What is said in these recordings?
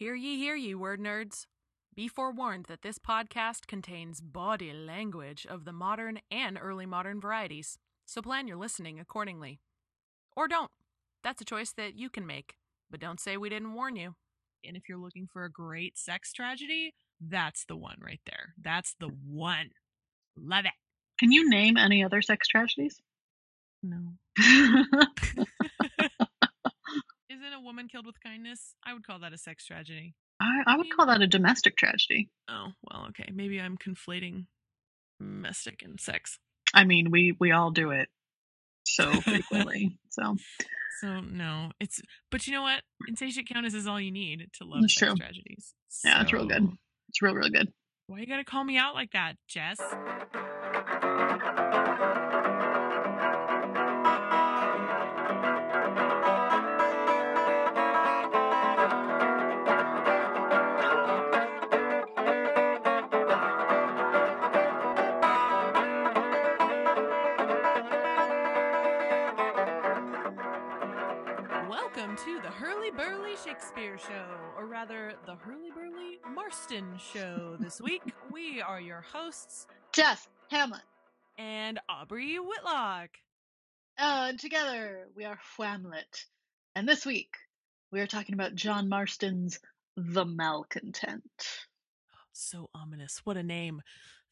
Hear ye, word nerds. Be forewarned that this podcast contains body language of the modern and early modern varieties, so plan your listening accordingly. Or don't. That's a choice that you can make, but don't say we didn't warn you. And if you're looking for a great sex tragedy, that's the one right there. That's the one. Love it. Can you name any other sex tragedies? No. Isn't a woman killed with kindness? I would call that a sex tragedy. I would call that a domestic tragedy. Oh, well, okay. Maybe I'm conflating domestic and sex. I mean, we all do it so frequently. So no, it's, but you know what? Insatiate Countess is all you need to love That's sex true. Tragedies. So. Yeah, it's real good. It's real, real good. Why you gotta call me out like that, Jess? Burly Shakespeare Show, or rather, the Hurly-Burly Marston Show. This week, we are your hosts, Jess Hamlet and Aubrey Whitlock. And together, we are Whamlet. And this week, we are talking about John Marston's The Malcontent. So ominous. What a name.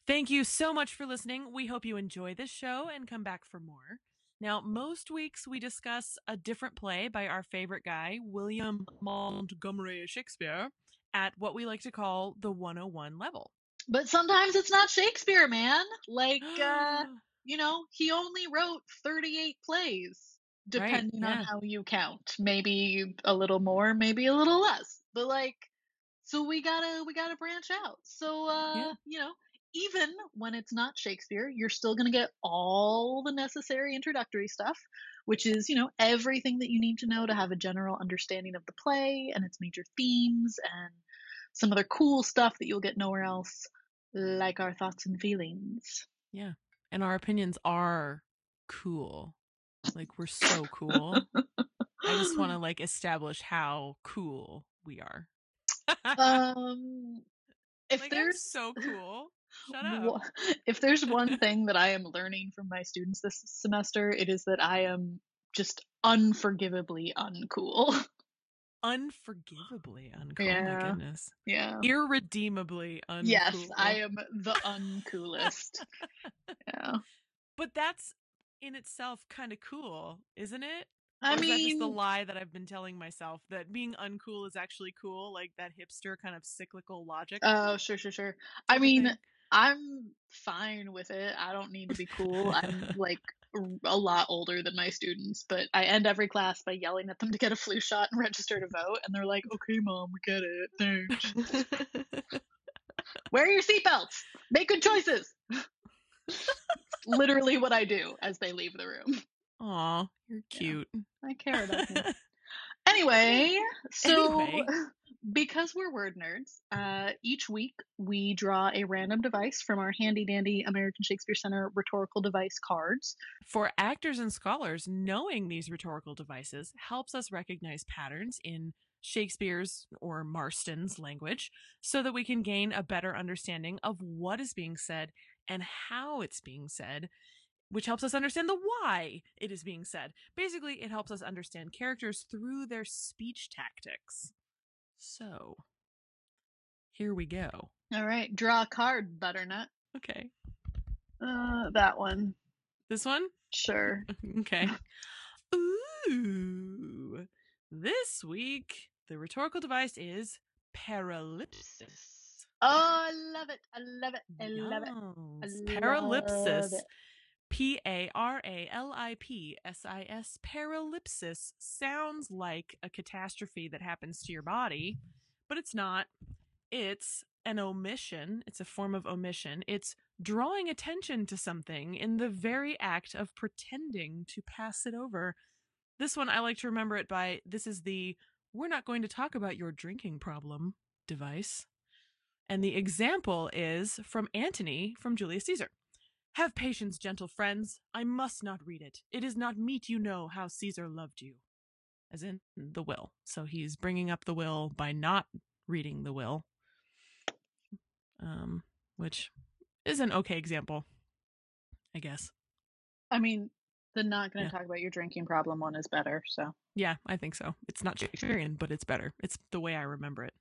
Thank you so much for listening. We hope you enjoy this show and come back for more. Now, most weeks we discuss a different play by our favorite guy, William Montgomery Shakespeare, at what we like to call the 101 level. But sometimes it's not Shakespeare, man. Like, he only wrote 38 plays, depending on how you count. Maybe a little more, maybe a little less. But like, so we gotta branch out. So, even when it's not Shakespeare, you're still going to get all the necessary introductory stuff, which is, everything that you need to know to have a general understanding of the play and its major themes and some other cool stuff that you'll get nowhere else, like our thoughts and feelings. Yeah. And our opinions are cool. Like, we're so cool. I just want to, establish how cool we are. That's so cool. Shut up. If there's one thing that I am learning from my students this semester, it is that I am just unforgivably uncool. Unforgivably uncool. Yeah. My goodness. Yeah. Irredeemably uncool. Yes, I am the uncoolest. Yeah. But that's in itself kind of cool, isn't it? I mean, is that just the lie that I've been telling myself, that being uncool is actually cool, like that hipster kind of cyclical logic? Oh, sure. I mean, I'm fine with it. I don't need to be cool. I'm a lot older than my students, but I end every class by yelling at them to get a flu shot and register to vote, and they're like, "Okay, Mom, we get it. Thanks." Wear your seatbelts. Make good choices. Literally what I do as they leave the room. Aw, you're cute. Yeah, I care about you. Anyway, because we're word nerds, each week we draw a random device from our handy-dandy American Shakespeare Center rhetorical device cards. For actors and scholars, knowing these rhetorical devices helps us recognize patterns in Shakespeare's or Marston's language so that we can gain a better understanding of what is being said and how it's being said, which helps us understand the why it is being said. Basically, it helps us understand characters through their speech tactics. So, here we go. All right, draw a card, Butternut. Okay. That one. This one? Sure. Okay. Ooh. This week, the rhetorical device is paralipsis. Oh, I love it. I love it. I love it. Paralipsis. Paralipsis. Paralipsis sounds like a catastrophe that happens to your body, but it's not. It's an omission. It's a form of omission. It's drawing attention to something in the very act of pretending to pass it over. This one, I like to remember it by, this is the "we're not going to talk about your drinking problem" device. And the example is from Antony from Julius Caesar. "Have patience, gentle friends. I must not read it. It is not meet you know how Caesar loved you." As in the will. So he's bringing up the will by not reading the will, which is an okay example, I guess. I mean, the not going to talk about your drinking problem one is better. So yeah, I think so. It's not Shakespearean, but it's better. It's the way I remember it.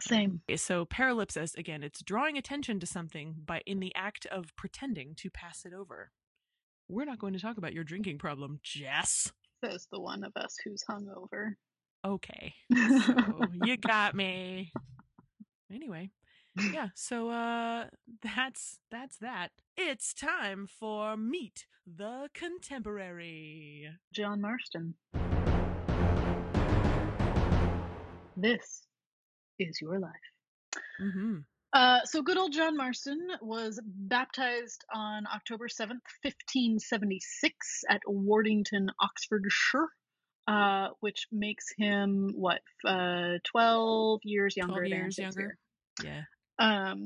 Same. So paralipsis, again, it's drawing attention to something by in the act of pretending to pass it over. We're not going to talk about your drinking problem, Jess. Says the one of us who's hungover. Okay. So you got me. Anyway. Yeah, so that's that. It's time for Meet the Contemporary. John Marston. This is your life. Mm-hmm. So good old John Marston was baptized on October 7th, 1576 at Wardington, Oxfordshire, which makes him, 12 years younger 12 years than Shakespeare. Younger. Yeah.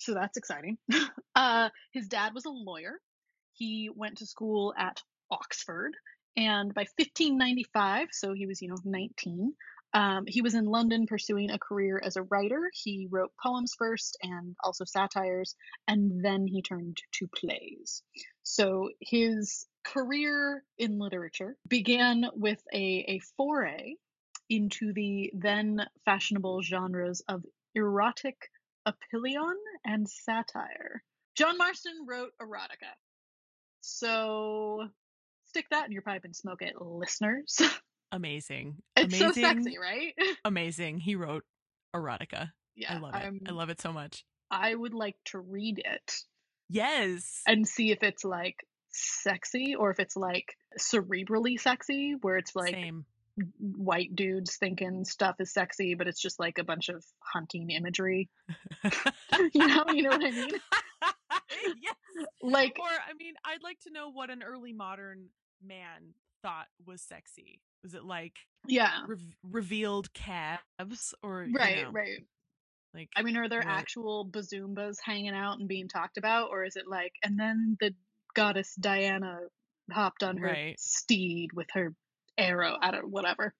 So that's exciting. His dad was a lawyer. He went to school at Oxford, and by 1595, so he was, 19, he was in London pursuing a career as a writer. He wrote poems first and also satires, and then he turned to plays. So his career in literature began with a foray into the then fashionable genres of erotic apelion and satire. John Marston wrote erotica. So stick that in your pipe and smoke it, listeners. Amazing. It's so sexy, right? Amazing. He wrote erotica. Yeah, I love it. I love it so much. I would like to read it. Yes. And see if it's like sexy or if it's like cerebrally sexy, where it's like Same. White dudes thinking stuff is sexy, but it's just like a bunch of hunting imagery. You know what I mean? Yes. I'd like to know what an early modern man thought was sexy. Was it like revealed calves or right? Like, I mean, are there actual bazoombas hanging out and being talked about, or is it like, and then the goddess Diana hopped on her steed with her arrow? I don't, whatever.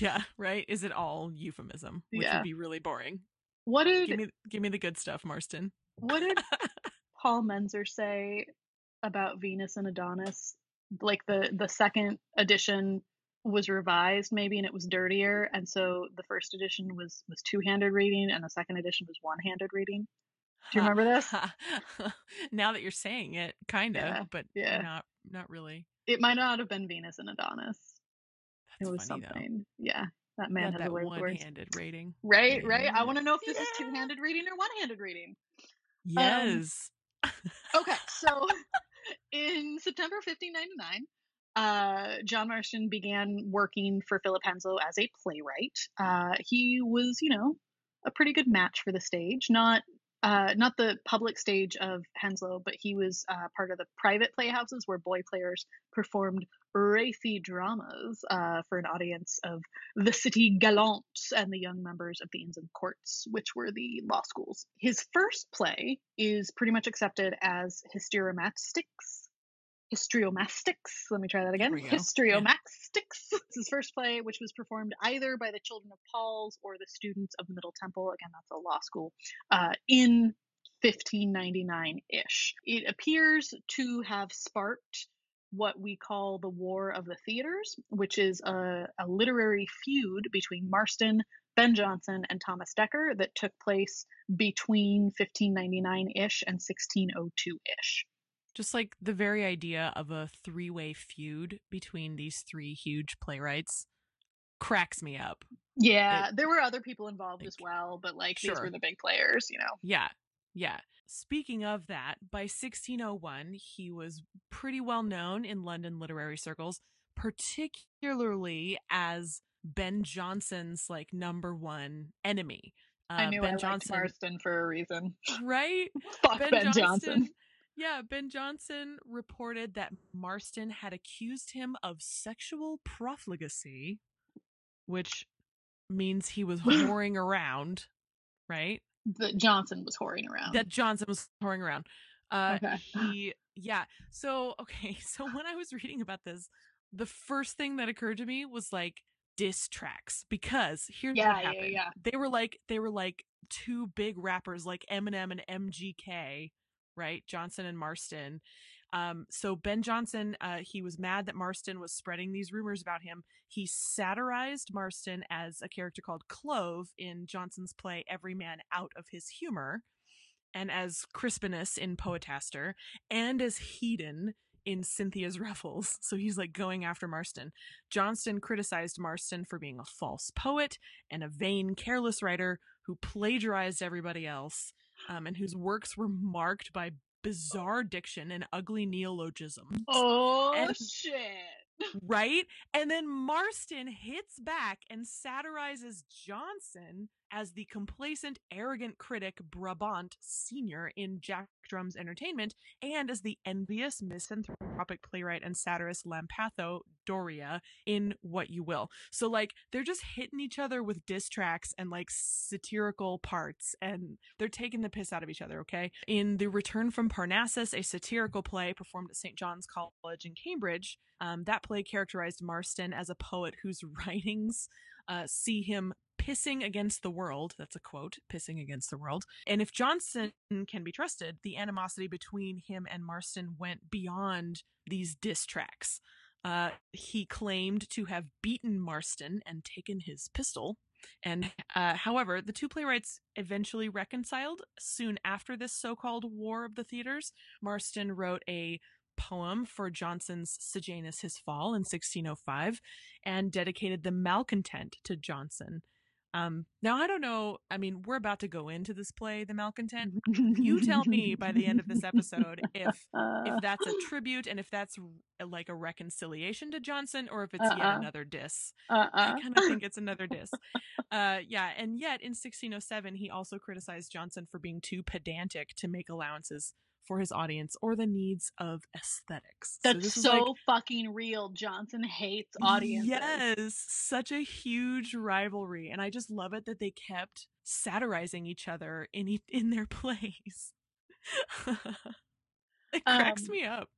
Yeah, right. Is it all euphemism? Which would be really boring. What did give me the good stuff, Marston? What did Paul Menzer say about Venus and Adonis? Like the second edition was revised maybe, and it was dirtier, and so the first edition was two-handed reading and the second edition was one-handed reading. Do you remember this? Now that you're saying it, kind of, but not really. It might not have been Venus and Adonis. That's it was funny, something though. Yeah, that man had the word one-handed reading. Right. I want to know if this is two-handed reading or one-handed reading. Yes. Okay, so in September 1599, John Marston began working for Philip Henslow as a playwright. He was, a pretty good match for the stage, not the public stage of Henslow, but he was part of the private playhouses where boy players performed racy dramas for an audience of the city gallants and the young members of the inns and courts, which were the law schools. His first play is pretty much accepted as Histriomastix. Let me try that again. Histriomastix. It's his first play, which was performed either by the children of Paul's or the students of the Middle Temple. Again, that's a law school. In 1599-ish. It appears to have sparked what we call the War of the Theaters, which is a literary feud between Marston, Ben Jonson, and Thomas Dekker that took place between 1599-ish and 1602-ish. Just like the very idea of a three-way feud between these three huge playwrights cracks me up. Yeah, there were other people involved as well, but these were the big players, Yeah. Speaking of that, by 1601, he was pretty well known in London literary circles, particularly as Ben Jonson's number one enemy. I knew Ben Jonson liked Marston for a reason. Right? Fuck Ben Jonson. Yeah, Ben Jonson reported that Marston had accused him of sexual profligacy, which means he was whoring around, right? That Jonson was whoring around. Okay. So when I was reading about this, the first thing that occurred to me was diss tracks, because here's what happened. They were like two big rappers like Eminem and MGK, right? Jonson and Marston. So Ben Jonson, he was mad that Marston was spreading these rumors about him. He satirized Marston as a character called Clove in Jonson's play Every Man Out of His Humor, and as Crispinus in Poetaster, and as Hedon in Cynthia's Ruffles. So he's like going after Marston. Jonson criticized Marston for being a false poet and a vain, careless writer who plagiarized everybody else, and whose works were marked by bizarre diction and ugly neologisms. Oh, shit. Right? And then Marston hits back and satirizes Jonson as the complacent, arrogant critic Brabant Sr. in Jack Drum's Entertainment, and as the envious, misanthropic playwright and satirist Lampatho Doria in What You Will. So, like, they're just hitting each other with diss tracks and, like, satirical parts, and they're taking the piss out of each other, okay? In The Return from Parnassus, a satirical play performed at St. John's College in Cambridge, that play characterized Marston as a poet whose writings see him pissing against the world. That's a quote, pissing against the world. And if Jonson can be trusted, the animosity between him and Marston went beyond these diss tracks. He claimed to have beaten Marston and taken his pistol. And however, the two playwrights eventually reconciled. Soon after this so-called War of the Theaters, Marston wrote a poem for Jonson's Sejanus His Fall in 1605 and dedicated The Malcontent to Jonson. Now, I don't know. I mean, we're about to go into this play, The Malcontent. You tell me by the end of this episode if that's a tribute and if that's like a reconciliation to Jonson, or if it's yet another diss. I kind of think it's another diss. And yet in 1607, he also criticized Jonson for being too pedantic to make allowances for his audience or the needs of aesthetics. That's so fucking real. Jonson hates audiences. Yes, such a huge rivalry, and I just love it that they kept satirizing each other in their plays. It cracks me up.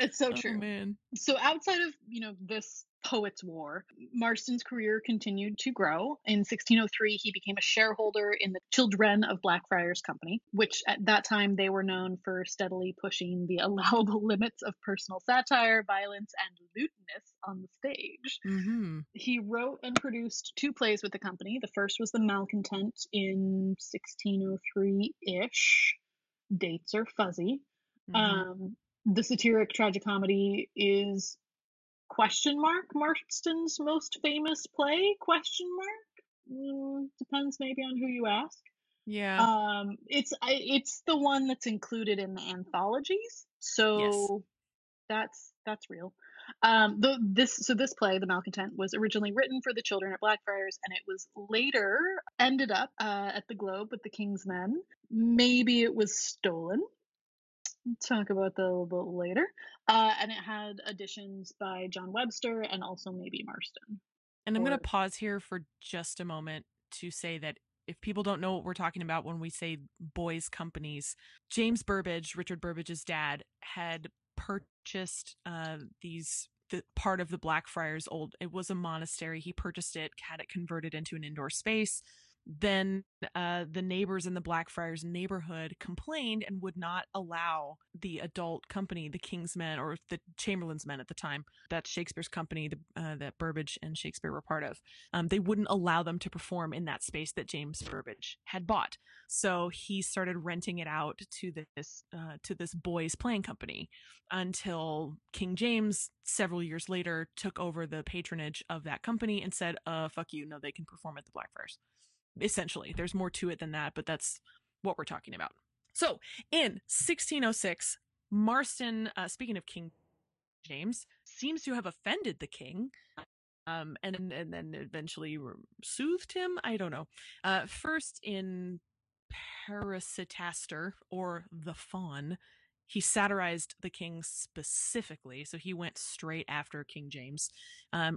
It's so true, man. So outside of, you know, this poet's war, Marston's career continued to grow. In 1603, he became a shareholder in the Children of Blackfriars Company, which at that time they were known for steadily pushing the allowable limits of personal satire, violence, and lewdness on the stage. Mm-hmm. He wrote and produced two plays with the company. The first was The Malcontent in 1603-ish. Dates are fuzzy. Mm-hmm. The satiric tragicomedy is Marston's most famous play? Depends maybe on who you ask. Yeah. It's the one that's included in the anthologies. So yes, that's real. This play, The Malcontent, was originally written for the Children at Blackfriars, and it was later ended up at the Globe with the King's Men. Maybe it was stolen. Talk about that a little bit later. And it had additions by John Webster and also maybe Marston. And I'm going to pause here for just a moment to say that if people don't know what we're talking about when we say boys' companies, James Burbage, Richard Burbage's dad, had purchased the part of the Blackfriars old. It was a monastery. He purchased it, had it converted into an indoor space. Then the neighbors in the Blackfriars neighborhood complained and would not allow the adult company, the King's Men, or the Chamberlain's Men at the time, that's Shakespeare's company that Burbage and Shakespeare were part of. They wouldn't allow them to perform in that space that James Burbage had bought. So he started renting it out to this boys' playing company until King James, several years later, took over the patronage of that company and said, fuck you, no, they can perform at the Blackfriars. Essentially, there's more to it than that, but that's what we're talking about. So in 1606, Marston, speaking of King James, seems to have offended the king, and then eventually soothed him. I don't know. First in Parasitaster, or The Fawn, he satirized the king specifically, so he went straight after King James.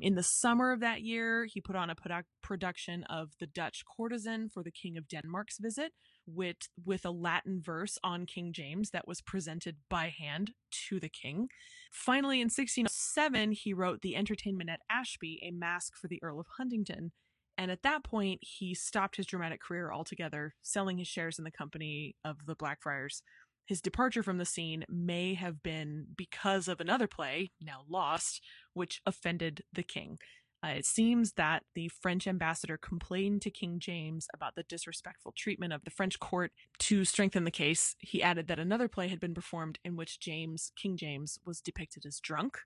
In the summer of that year, he put on a production of The Dutch Courtesan for the King of Denmark's visit, with a Latin verse on King James that was presented by hand to the king. Finally, in 1607, he wrote The Entertainment at Ashby, a masque for the Earl of Huntingdon. And at that point, he stopped his dramatic career altogether, selling his shares in the company of the Blackfriars. His departure from the scene may have been because of another play, now lost, which offended the king. It seems that the French ambassador complained to King James about the disrespectful treatment of the French court. To strengthen the case, he added that another play had been performed in which King James was depicted as drunk,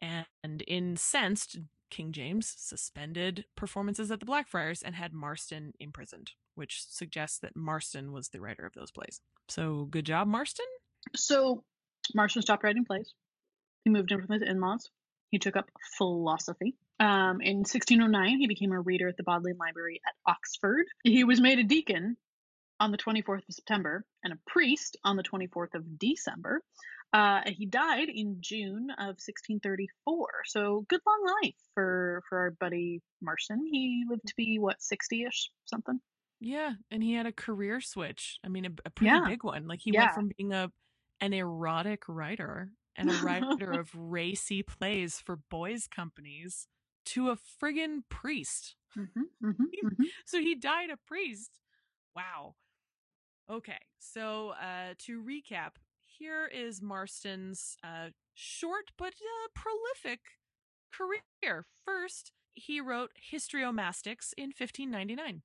and incensed, King James suspended performances at the Blackfriars and had Marston imprisoned, which suggests that Marston was the writer of those plays. So good job, Marston. So Marston stopped writing plays. He moved in with his in-laws. He took up philosophy. In 1609, he became a reader at the Bodleian Library at Oxford. He was made a deacon on the 24th of September and a priest on the 24th of December. He died in June of 1634. So good long life for our buddy Marston. He lived to be, what, 60-ish something? Yeah, and he had a career switch. I mean, a pretty big one. Like, he went from being an erotic writer and a writer of racy plays for boys' companies to a friggin' priest. So he died a priest. Wow. Okay, so to recap, here is Marston's short but prolific career. First, he wrote Histriomastix in 1599.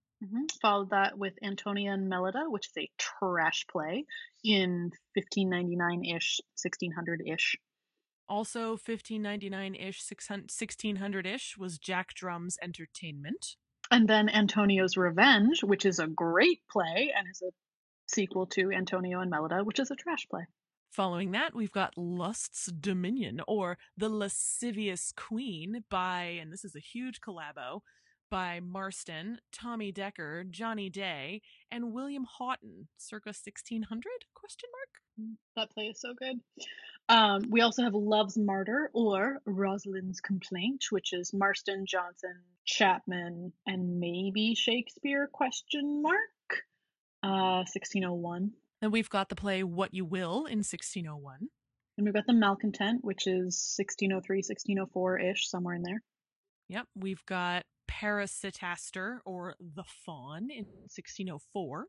Followed that with Antonia and Mellida, which is a trash play, in 1599-ish, 1600-ish. Also 1599-ish, 1600-ish was Jack Drum's Entertainment. And then Antonio's Revenge, which is a great play and is a sequel to Antonio and Mellida, which is a trash play. Following that, we've got Lust's Dominion, or The Lascivious Queen by, and this is a huge collabo, by Marston, Tommy Dekker, Johnny Day, and William Houghton, circa 1600? Question mark? That play is so good. We also have Love's Martyr, or Rosalind's Complaint, which is Marston, Jonson, Chapman, and maybe Shakespeare, question mark? 1601. And we've got the play What You Will in 1601. And we've got The Malcontent, which is 1603, 1604-ish, somewhere in there. Yep. We've got Parasitaster, or The Fawn, in 1604.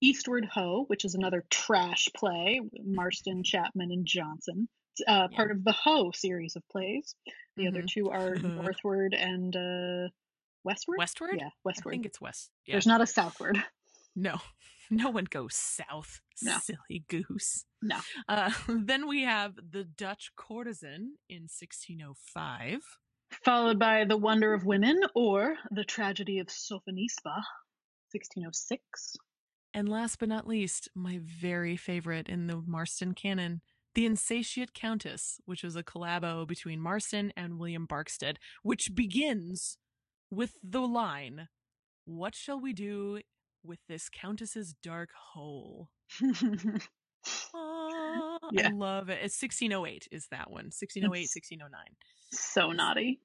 Eastward Ho, which is another trash play, Marston, Chapman, and Jonson. It's part of the Ho series of plays. The other two are Northward and Westward? Westward? Yeah, Westward. I think it's West. Yeah. There's not a Southward. No, no one goes south, silly goose. No. Then we have The Dutch Courtesan in 1605. Followed by The Wonder of Women, or The Tragedy of Sophonisba, 1606. And last but not least, my very favorite in the Marston canon, The Insatiate Countess, which was a collabo between Marston and William Barkstead, which begins with the line, "What shall we do with this countess's dark hole?" I love it. It's 1608 is that one. 1608, 1609. So naughty.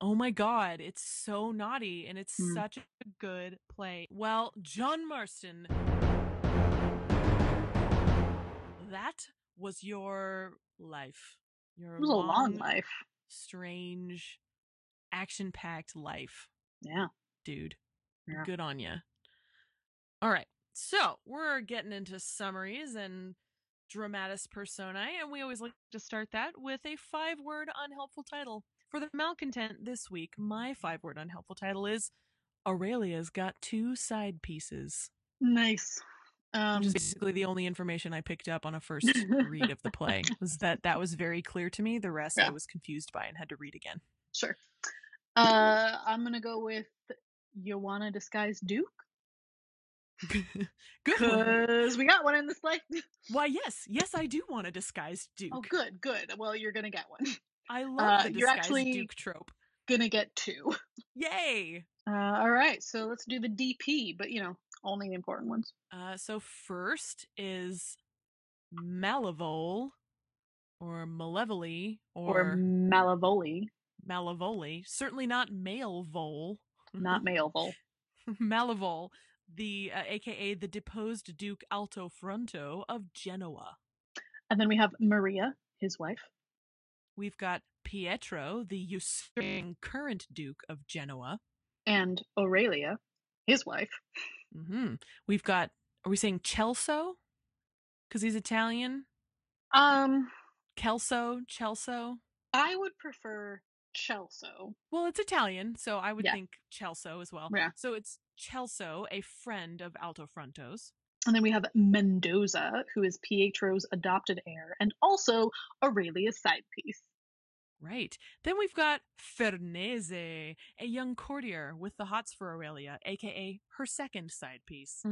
Oh my God. It's so naughty. And it's such a good play. Well, John Marston, that was your life. It was a long life. Strange, action-packed life. Yeah. Dude. Yeah. Good on you. All right, so we're getting into summaries and dramatis personae, and we always like to start that with a five-word unhelpful title. For The Malcontent this week, my five-word unhelpful title is Aurelia's Got Two Side Pieces. Nice. Which is basically the only information I picked up on a first read of the play. Was that was very clear to me. The rest I was confused by and had to read again. Sure. I'm going to go with You Wanna Disguise Duke? Because we got one in this play. Why, yes, I do want a disguised duke. Oh, good. Well, you're gonna get one. I love the disguised you're actually duke trope. Gonna get two. Yay! All right, so let's do the DP, but only the important ones. So first is Malevole or Malevoli or Malevoli. Malevoli. Certainly not Malevole. Not Malevole. Malevole, the aka the deposed Duke Altofronto of Genoa. And then we have Maria, his wife. We've got Pietro, the usurping current Duke of Genoa. And Aurelia, his wife. Mm-hmm. We've got, are we saying Chelso? Because he's Italian? Kelso, Chelso? I would prefer Chelso. Well, it's Italian, so I would think Chelso as well. Yeah. So it's Chelso, a friend of Altofronto's. And then we have Mendoza, who is Pietro's adopted heir, and also Aurelia's side piece. Right. Then we've got Fernese, a young courtier with the hots for Aurelia, a.k.a. her second side piece.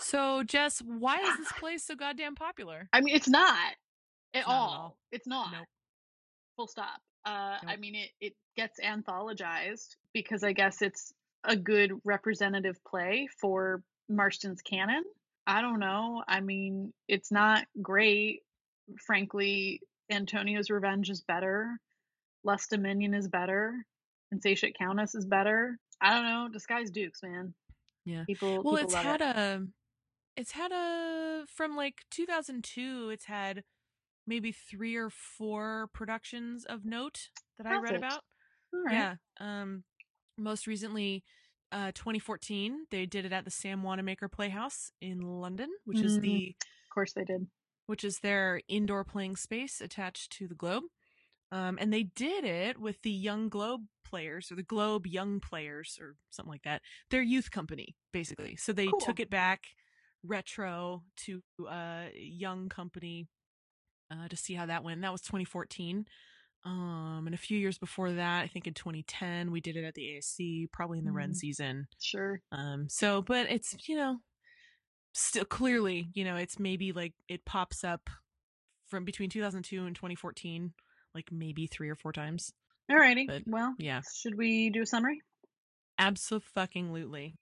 So, Jess, why is this place so goddamn popular? I mean, it's not at all. It's not. Nope. Full stop. Nope. I mean, it gets anthologized because I guess it's a good representative play for Marston's canon. I don't know. I mean, it's not great. Frankly, Antonio's Revenge is better. Lust Dominion is better. Insatiate Countess is better. I don't know. Disguised Dukes, man. Yeah. People it's love had it. From like 2002, it's had maybe 3 or 4 productions of note that I read about. All right. Yeah. Most recently, 2014, they did it at the Sam Wanamaker Playhouse in London, which is the... Of course they did. Which is their indoor playing space attached to the Globe. And they did it with the Young Globe Players, or the Globe Young Players, or something like that. Their youth company, basically. So they took it back retro to a young company to see how that went. That was 2014. And a few years before that, I think in 2010, we did it at the ASC, probably in the Ren season. Sure. So, but it's, you know, still clearly, you know, it's maybe like it pops up from between 2002 and 2014, like maybe 3 or 4 times. Alrighty. But, well, yeah. Should we do a summary? Abso-fucking-lutely.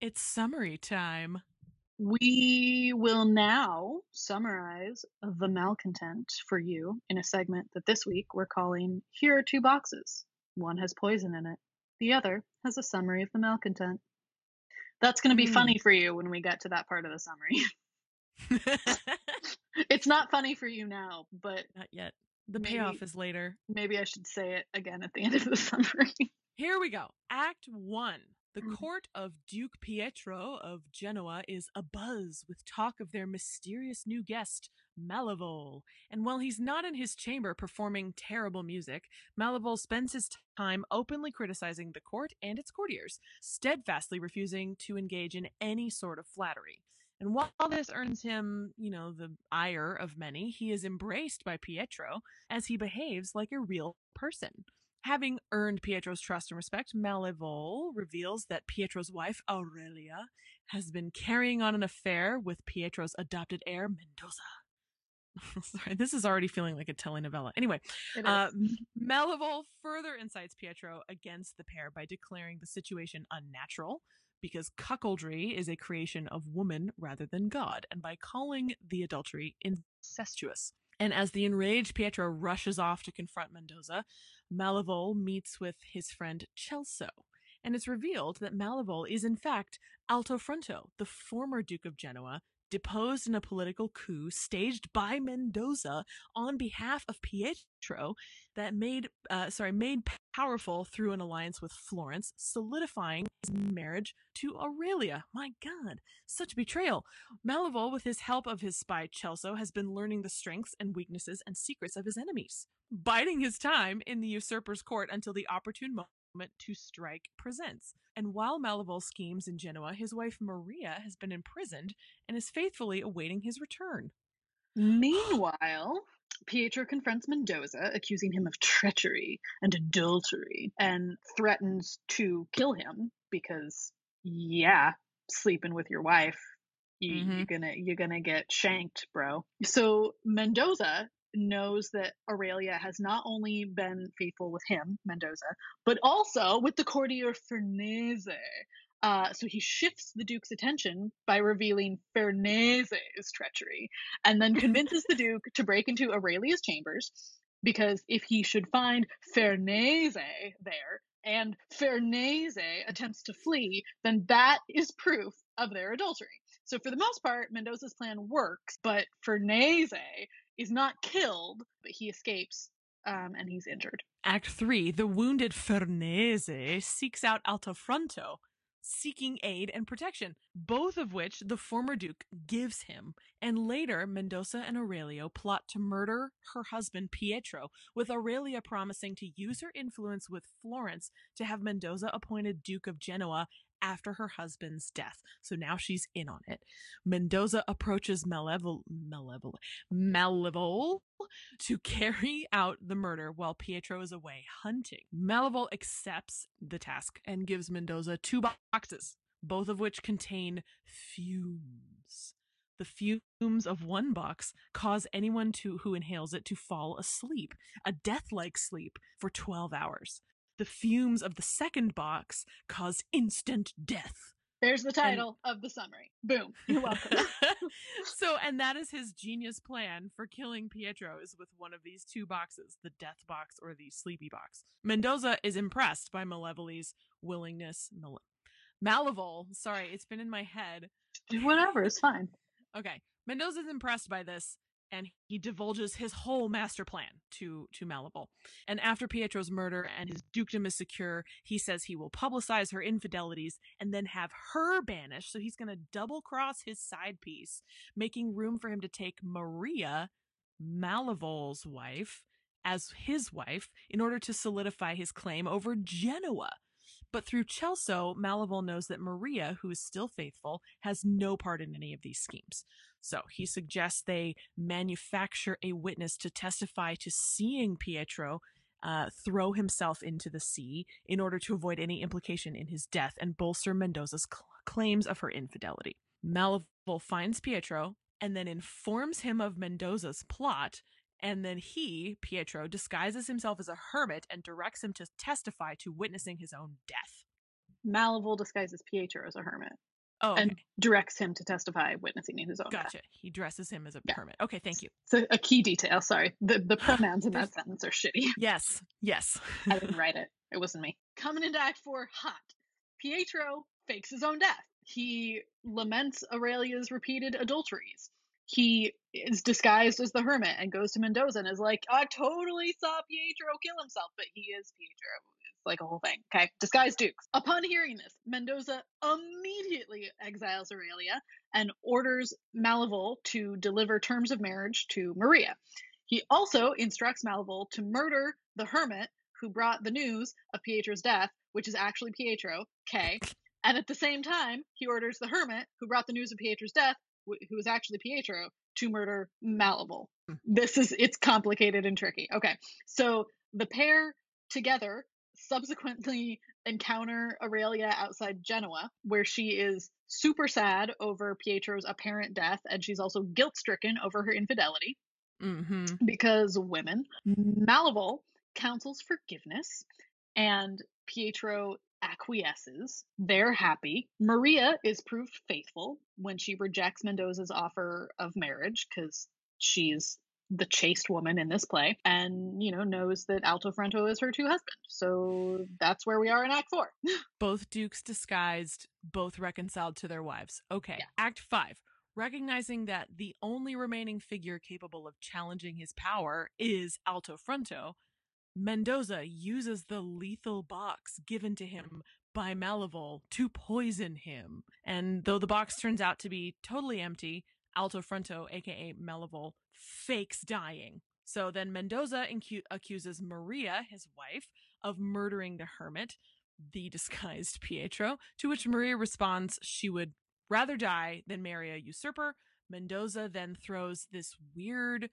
It's summary time. We will now summarize The Malcontent for you in a segment that this week we're calling Here Are Two Boxes. One has poison in it. The other has a summary of The Malcontent. That's going to be funny for you when we get to that part of the summary. It's not funny for you now, but... Not yet. The payoff is later. Maybe I should say it again at the end of the summary. Here we go. Act 1. The court of Duke Pietro of Genoa is abuzz with talk of their mysterious new guest, Malevole. And while he's not in his chamber performing terrible music, Malevole spends his time openly criticizing the court and its courtiers, steadfastly refusing to engage in any sort of flattery. And while this earns him, you know, the ire of many, he is embraced by Pietro as he behaves like a real person. Having earned Pietro's trust and respect, Malevole reveals that Pietro's wife, Aurelia, has been carrying on an affair with Pietro's adopted heir, Mendoza. Sorry, this is already feeling like a telenovela. Anyway, Malevole further incites Pietro against the pair by declaring the situation unnatural, because cuckoldry is a creation of woman rather than God, and by calling the adultery incestuous. And as the enraged Pietro rushes off to confront Mendoza, Malevole meets with his friend Chelso, and it's revealed that Malevole is in fact Altofronto, the former Duke of Genoa, deposed in a political coup staged by Mendoza on behalf of Pietro that made powerful through an alliance with Florence, solidifying his marriage to Aurelia. My God, such betrayal. Malevole, with his help of his spy Chelso, has been learning the strengths and weaknesses and secrets of his enemies, biding his time in the usurper's court until the opportune moment to strike presents. And while Malevole schemes in Genoa, his wife Maria has been imprisoned and is faithfully awaiting his return. Meanwhile, Pietro confronts Mendoza, accusing him of treachery and adultery, and threatens to kill him because, yeah, sleeping with your wife, you're gonna get shanked, bro. So Mendoza knows that Aurelia has not only been faithful with him, Mendoza, but also with the courtier Fernese. So he shifts the Duke's attention by revealing Fernese's treachery and then convinces the Duke to break into Aurelia's chambers, because if he should find Fernese there and Fernese attempts to flee, then that is proof of their adultery. So for the most part, Mendoza's plan works, but Fernese is not killed, but he escapes and he's injured. Act 3, the wounded Fernese seeks out Altofronto, seeking aid and protection, both of which the former Duke gives him. And later, Mendoza and Aurelio plot to murder her husband, Pietro, with Aurelia promising to use her influence with Florence to have Mendoza appointed Duke of Genoa after her husband's death. So now she's in on it. Mendoza approaches Malevole to carry out the murder while Pietro is away hunting. Malevole accepts the task and gives Mendoza 2 boxes, both of which contain fumes. The fumes of one box cause anyone who inhales it to fall asleep, a death-like sleep, for 12 hours. The fumes of the second box cause instant death. There's the title of the summary. Boom. You're welcome. So, and that is his genius plan for killing Pietro, is with one of these 2 boxes, the death box or the sleepy box. Mendoza is impressed by Malevole's willingness. Malevole. Sorry, it's been in my head. Whatever, it's fine. Okay. Mendoza's impressed by this, and he divulges his whole master plan to Malevole. And after Pietro's murder and his dukedom is secure, he says he will publicize her infidelities and then have her banished. So he's going to double-cross his side piece, making room for him to take Maria, Malevole's wife, as his wife in order to solidify his claim over Genoa. But through Chelso, Malevole knows that Maria, who is still faithful, has no part in any of these schemes. So he suggests they manufacture a witness to testify to seeing Pietro throw himself into the sea in order to avoid any implication in his death and bolster Mendoza's claims of her infidelity. Malevole finds Pietro and then informs him of Mendoza's plot. And then he, Pietro, disguises himself as a hermit and directs him to testify to witnessing his own death. Malevole disguises Pietro as a hermit. Oh, okay. And directs him to testify witnessing his own death. Gotcha. He dresses him as a hermit. Okay, thank you. So a key detail, sorry. The pronouns in that sentence are shitty. Yes, yes. I didn't write it. It wasn't me. Coming into Act 4, hot. Pietro fakes his own death. He laments Aurelia's repeated adulteries. He is disguised as the hermit and goes to Mendoza and is like, I totally saw Pietro kill himself, but he is Pietro. It's like a whole thing. Okay. Disguised dukes. Upon hearing this, Mendoza immediately exiles Aurelia and orders Malevole to deliver terms of marriage to Maria. He also instructs Malevole to murder the hermit who brought the news of Pietro's death, which is actually Pietro. Okay. And at the same time, he orders the hermit who brought the news of Pietro's death, who is actually Pietro, to murder Malevole. This is, it's complicated and tricky. Okay, so the pair together subsequently encounter Aurelia outside Genoa, where she is super sad over Pietro's apparent death, and she's also guilt-stricken over her infidelity, because women. Malevole counsels forgiveness, and Pietro acquiesces. They're happy. Maria is proved faithful when she rejects Mendoza's offer of marriage, because she's the chaste woman in this play, and, you know, knows that Altofronto is her true husband. So that's where we are in Act 4. Both dukes disguised, both reconciled to their wives. Okay. Yeah. Act 5. Recognizing that the only remaining figure capable of challenging his power is Altofronto, Mendoza uses the lethal box given to him by Malevole to poison him. And though the box turns out to be totally empty, Altofronto, aka Malevole, fakes dying. So then Mendoza accuses Maria, his wife, of murdering the hermit, the disguised Pietro, to which Maria responds she would rather die than marry a usurper. Mendoza then throws this weird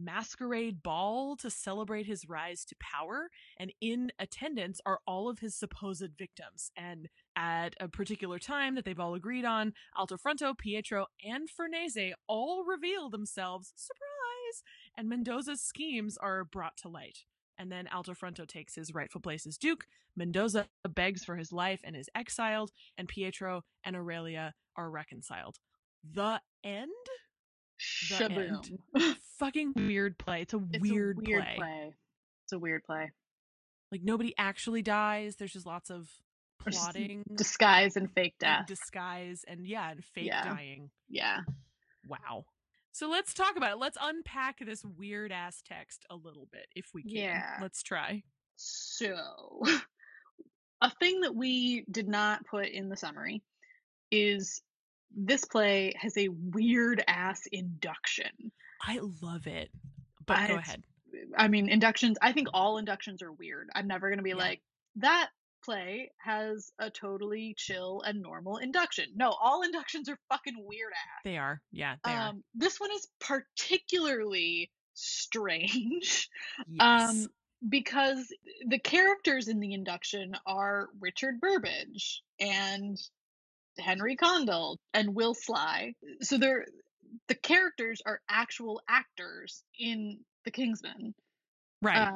masquerade ball to celebrate his rise to power, and in attendance are all of his supposed victims. And at a particular time that they've all agreed on, Altofronto, Pietro, and Fernese all reveal themselves, surprise, lies, and Mendoza's schemes are brought to light. And then Altofronto takes his rightful place as Duke, Mendoza begs for his life and is exiled, and Pietro and Aurelia are reconciled. The end? Shaboom. Fucking weird play. It's a weird play. Like, nobody actually dies. There's just lots of plotting. Disguise and fake death. And disguise and, yeah, and fake dying. Yeah. Wow. So let's talk about it. Let's unpack this weird-ass text a little bit, if we can. Yeah. Let's try. So, a thing that we did not put in the summary is this play has a weird-ass induction. I love it. But go ahead. I mean, inductions, I think all inductions are weird. I'm never going to be like, that play has a totally chill and normal induction. No, all inductions are fucking weird ass. They are. Yeah, they are. This one is particularly strange. Yes. Because the characters in the induction are Richard Burbage and Henry Condell and Will Sly. So the characters are actual actors in the King's Men, right?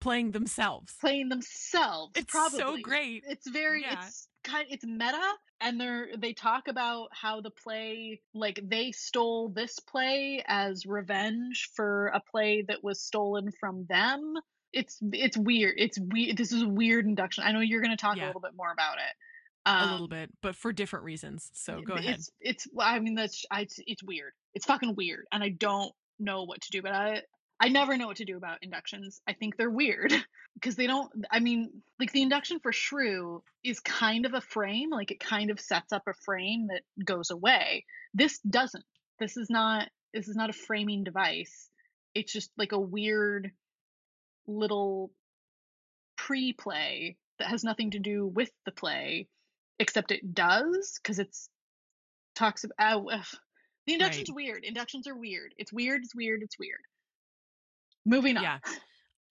Playing themselves. It's probably so great. It's very, it's meta, and they talk about how the play, like, they stole this play as revenge for a play that was stolen from them. It's weird. It's weird. This is a weird induction. I know you're going to talk a little bit more about it. A little bit, but for different reasons. So go ahead. It's weird. It's fucking weird, and I don't know what to do about it. I never know what to do about inductions. I think they're weird because they don't, I mean, like, the induction for Shrew is kind of a frame, like it kind of sets up a frame that goes away. This doesn't. This is not a framing device. It's just like a weird little pre-play that has nothing to do with the play, except it does because it's talks about the induction's weird. Inductions are weird. It's weird. It's weird. It's weird. Moving on. Yeah.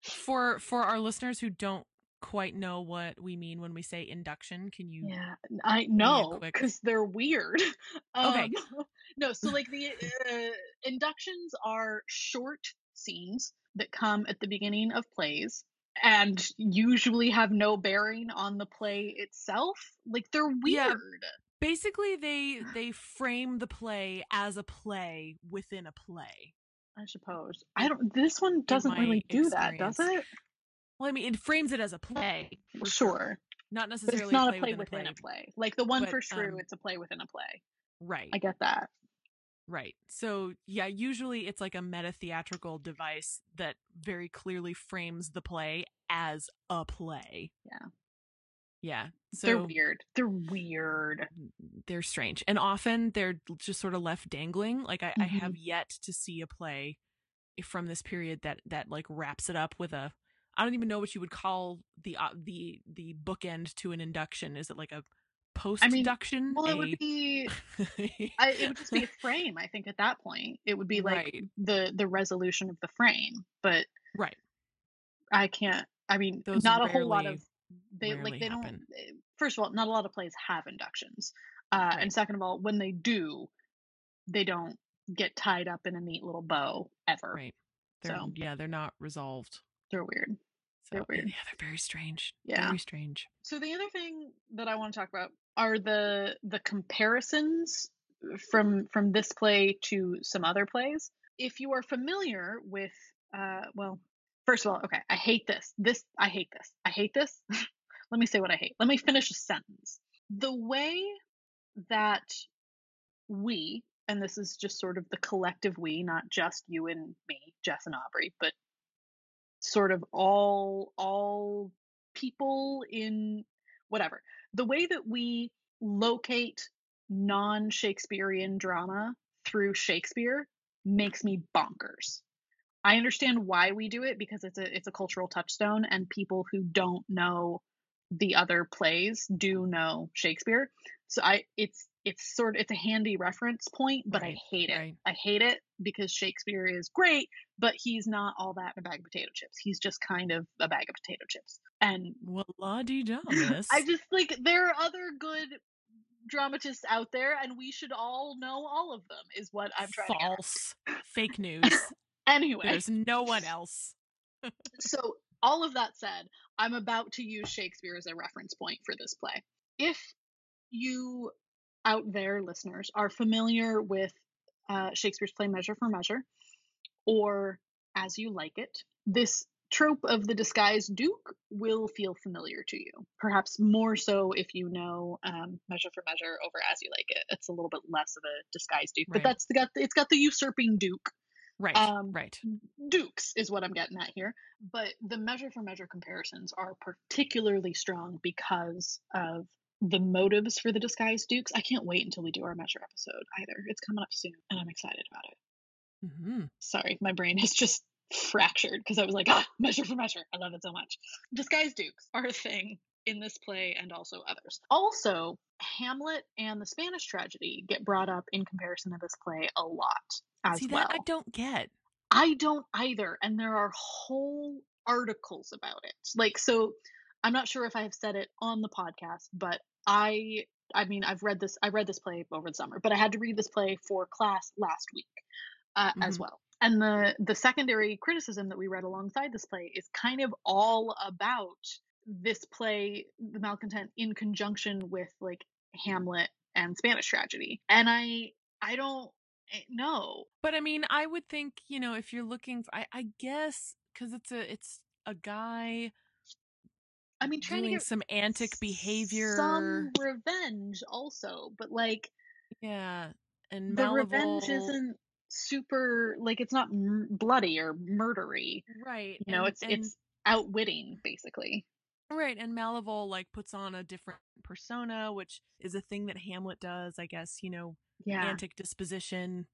For our listeners who don't quite know what we mean when we say induction, can you? Yeah, I know, because they're weird. Okay. No, so like the inductions are short scenes that come at the beginning of plays and usually have no bearing on the play itself. Like, they're weird. Yeah. Basically, they frame the play as a play within a play. I suppose. This one doesn't really do that, does it? Well, I mean, it frames it as a play. Sure. Not necessarily. But it's not a play within a play. Like the one for Shrew, it's a play within a play. Right. I get that. Right. So, yeah, usually it's like a meta-theatrical device that very clearly frames the play as a play. Yeah. Yeah. So they're weird. They're weird. They're strange. And often they're just sort of left dangling. Like I have yet to see a play from this period that like wraps it up with a, I don't even know what you would call the bookend to an induction. Is it like a post-induction? I mean, well, it would be, it would just be a frame. I think at that point it would be like the resolution of the frame, but I can't, I mean, those not a whole lot of, they like they happen. Don't first of all, not a lot of plays have inductions and second of all, when they do, they don't get tied up in a neat little bow ever. They're not resolved. They're weird. So, they're weird. Yeah, they're very strange. Yeah, very strange. So the other thing that I want to talk about are the comparisons from this play to some other plays. If you are familiar with first of all, okay, I hate this. I hate this. Let me say what I hate. Let me finish a sentence. The way that we, and this is just sort of the collective we, not just you and me, Jess and Aubrey, but sort of all people in whatever, the way that we locate non-Shakespearean drama through Shakespeare makes me bonkers. I understand why we do it because it's a cultural touchstone, and people who don't know the other plays do know Shakespeare. So it's a handy reference point, but I hate it. Right. I hate it because Shakespeare is great, but he's not all that in a bag of potato chips. He's just kind of a bag of potato chips. And well, la-dee-da, miss. I just like there are other good dramatists out there, and we should all know all of them. Is what I'm trying. False, fake news. Anyway. There's no one else. So all of that said, I'm about to use Shakespeare as a reference point for this play. If you out there, listeners, are familiar with Shakespeare's play Measure for Measure, or As You Like It, this trope of the disguised duke will feel familiar to you, perhaps more so if you know Measure for Measure over As You Like It. It's a little bit less of a disguised duke, right. But it's got the usurping duke. Right, right. Dukes is what I'm getting at here. But the Measure for Measure comparisons are particularly strong because of the motives for the disguised dukes. I can't wait until we do our Measure episode either. It's coming up soon, and I'm excited about it. Mm-hmm. Sorry, my brain is just fractured because I was like, Measure for Measure. I love it so much. Disguised dukes are a thing in this play and also others. Also, Hamlet and the Spanish tragedy get brought up in comparison to this play a lot as well. See, that I don't get. I don't either. And there are whole articles about it. Like, so I'm not sure if I have said it on the podcast, but I mean, I read this play over the summer, but I had to read this play for class last week as well. And the secondary criticism that we read alongside this play is kind of all about this play, The Malcontent, in conjunction with like Hamlet and Spanish tragedy. And I don't know. But I mean, I would think, you know, if you're looking, I guess, because it's a guy. I mean, trying doing to get some antic behavior, some revenge also, but like, yeah, and the revenge isn't super, like, it's not bloody or murdery, right? You know, it's outwitting basically, right? And Malevole like puts on a different persona, which is a thing that Hamlet does, I guess. You know, yeah, antic disposition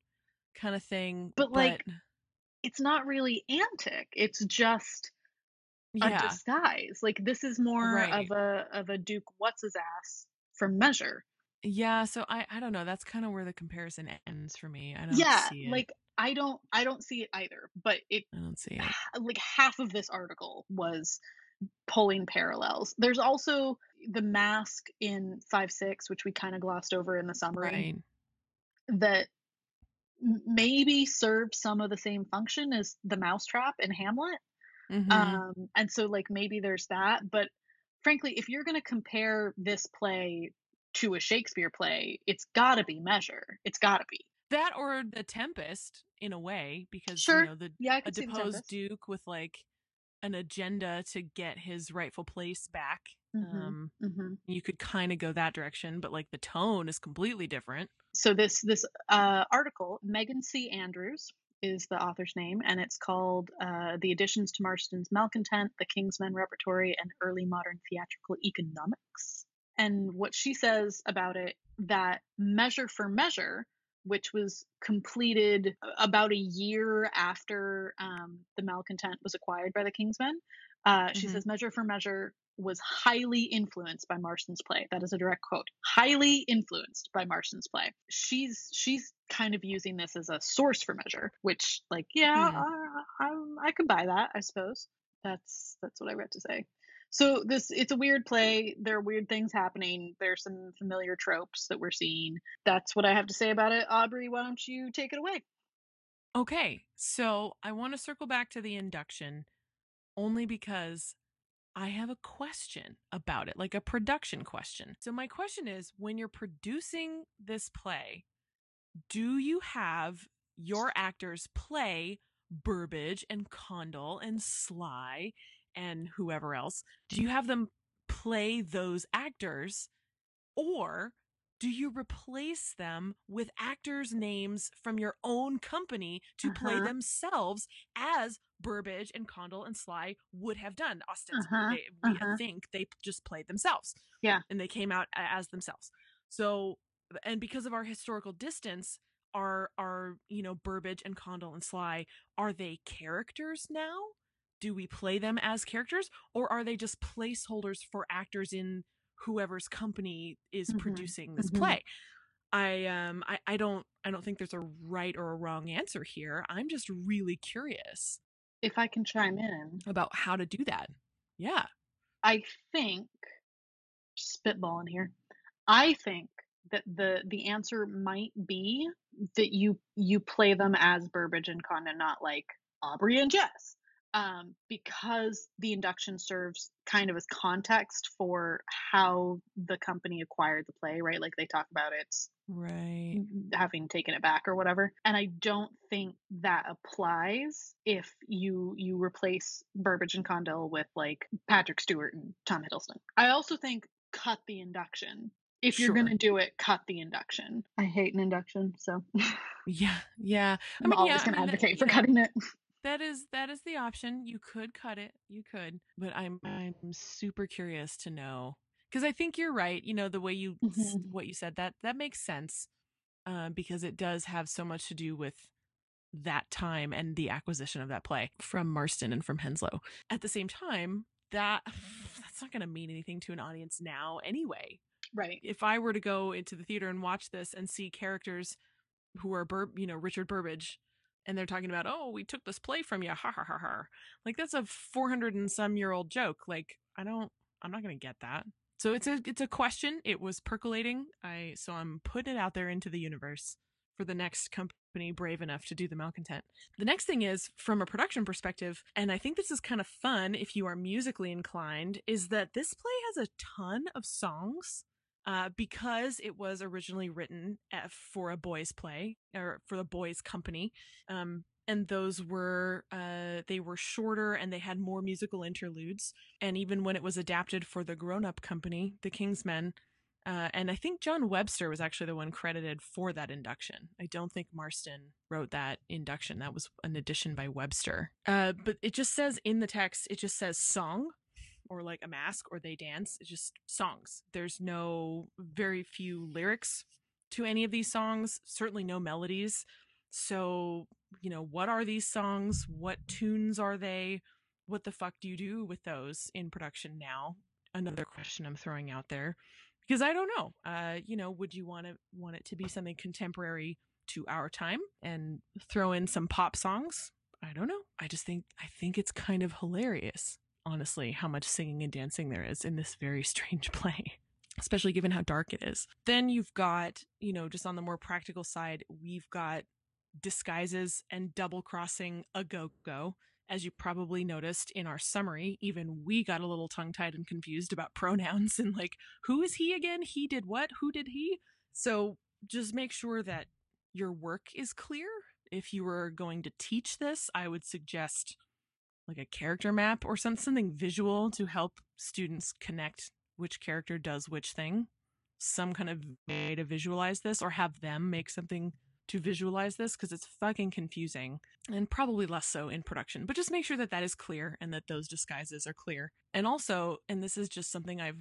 kind of thing, but like, it's not really antic. It's just a disguise. Like, this is more of a Duke what's his ass from Measure. Yeah, so I don't know. That's kind of where the comparison ends for me. I don't see it. Like, I don't see it either. But I don't see it. Like, half of this article was pulling parallels. There's also the mask in 5/6, which we kind of glossed over in the summary, right, that maybe served some of the same function as the mousetrap in Hamlet. Mm-hmm. And so, like, maybe there's that. But frankly, if you're going to compare this play to a Shakespeare play, it's got to be Measure. It's got to be that, or The Tempest, in a way, because sure, you know, a deposed duke with like an agenda to get his rightful place back. Mm-hmm. You could kind of go that direction, but like the tone is completely different. So this article, Megan C. Andrews is the author's name, and it's called The Additions to Marston's Malcontent, the King's Men Repertory, and Early Modern Theatrical Economics. And what she says about it, that Measure for Measure, which was completed about a year after The Malcontent was acquired by the King's Men, she says Measure for Measure was highly influenced by Marston's play. That is a direct quote. Highly influenced by Marston's play. She's kind of using this as a source for Measure, which, like, I could buy that, I suppose. That's what I read to say. So it's a weird play. There are weird things happening. There's some familiar tropes that we're seeing. That's what I have to say about it. Aubrey, why don't you take it away? Okay. So I want to circle back to the induction only because I have a question about it, like a production question. So my question is, when you're producing this play, do you have your actors play Burbage and Condell and Sly and whoever else? Do you have them play those actors, or do you replace them with actors' names from your own company to play themselves as Burbage and Condell and Sly would have done? Ostensibly, we think they just played themselves. Yeah. And they came out as themselves. So, and because of our historical distance, are you know, Burbage and Condell and Sly, are they characters now? Do we play them as characters, or are they just placeholders for actors in whoever's company is producing this play? I don't think there's a right or a wrong answer here. I'm just really curious. If I can chime in about how to do that. Yeah. I think, spitballing here, I think that the answer might be that you play them as Burbage and Condell, not like Aubrey and Jess, because the induction serves kind of as context for how the company acquired the play, right? Like they talk about it having taken it back or whatever. And I don't think that applies if you replace Burbage and Condell with like Patrick Stewart and Tom Hiddleston. I also think cut the induction. If you're going to do it, cut the induction. I hate an induction, so. Yeah. I'm always going to advocate for cutting it. That is the option. You could cut it. You could. But I'm super curious to know, because I think you're right. You know, the way you what you said, that makes sense, because it does have so much to do with that time and the acquisition of that play from Marston and from Henslow. At the same time, that's not going to mean anything to an audience now anyway. Right. If I were to go into the theater and watch this and see characters who are, Richard Burbage, and they're talking about, oh, we took this play from you, ha ha ha ha. Like, that's a 400 and some year old joke. Like, I'm not going to get that. So it's a question. It was percolating. So I'm putting it out there into the universe for the next company brave enough to do The Malcontent. The next thing is, from a production perspective, and I think this is kind of fun if you are musically inclined, is that this play has a ton of songs. Because it was originally written for a boys' play or for the boys' company. And those were, they were shorter and they had more musical interludes. And even when it was adapted for the grown-up company, the King's Men, and I think John Webster was actually the one credited for that induction. I don't think Marston wrote that induction. That was an addition by Webster. But it just says in the text, it just says song, or like a mask, or they dance. It's just songs. There's very few lyrics to any of these songs, certainly no melodies. So, what are these songs? What tunes are they? What the fuck do you do with those in production now? Another question I'm throwing out there, because I don't know. Would you want it to be something contemporary to our time and throw in some pop songs? I don't know. I think it's kind of hilarious, honestly, how much singing and dancing there is in this very strange play, especially given how dark it is. Then you've got, just on the more practical side, we've got disguises and double crossing a go-go. As you probably noticed in our summary, even we got a little tongue-tied and confused about pronouns and like, who is he again? He did what? Who did he? So just make sure that your work is clear. If you were going to teach this, I would suggest like a character map or something visual to help students connect which character does which thing, some kind of way to visualize this, or have them make something to visualize this, because it's fucking confusing, and probably less so in production. But just make sure that is clear and that those disguises are clear. And also, and this is just something I've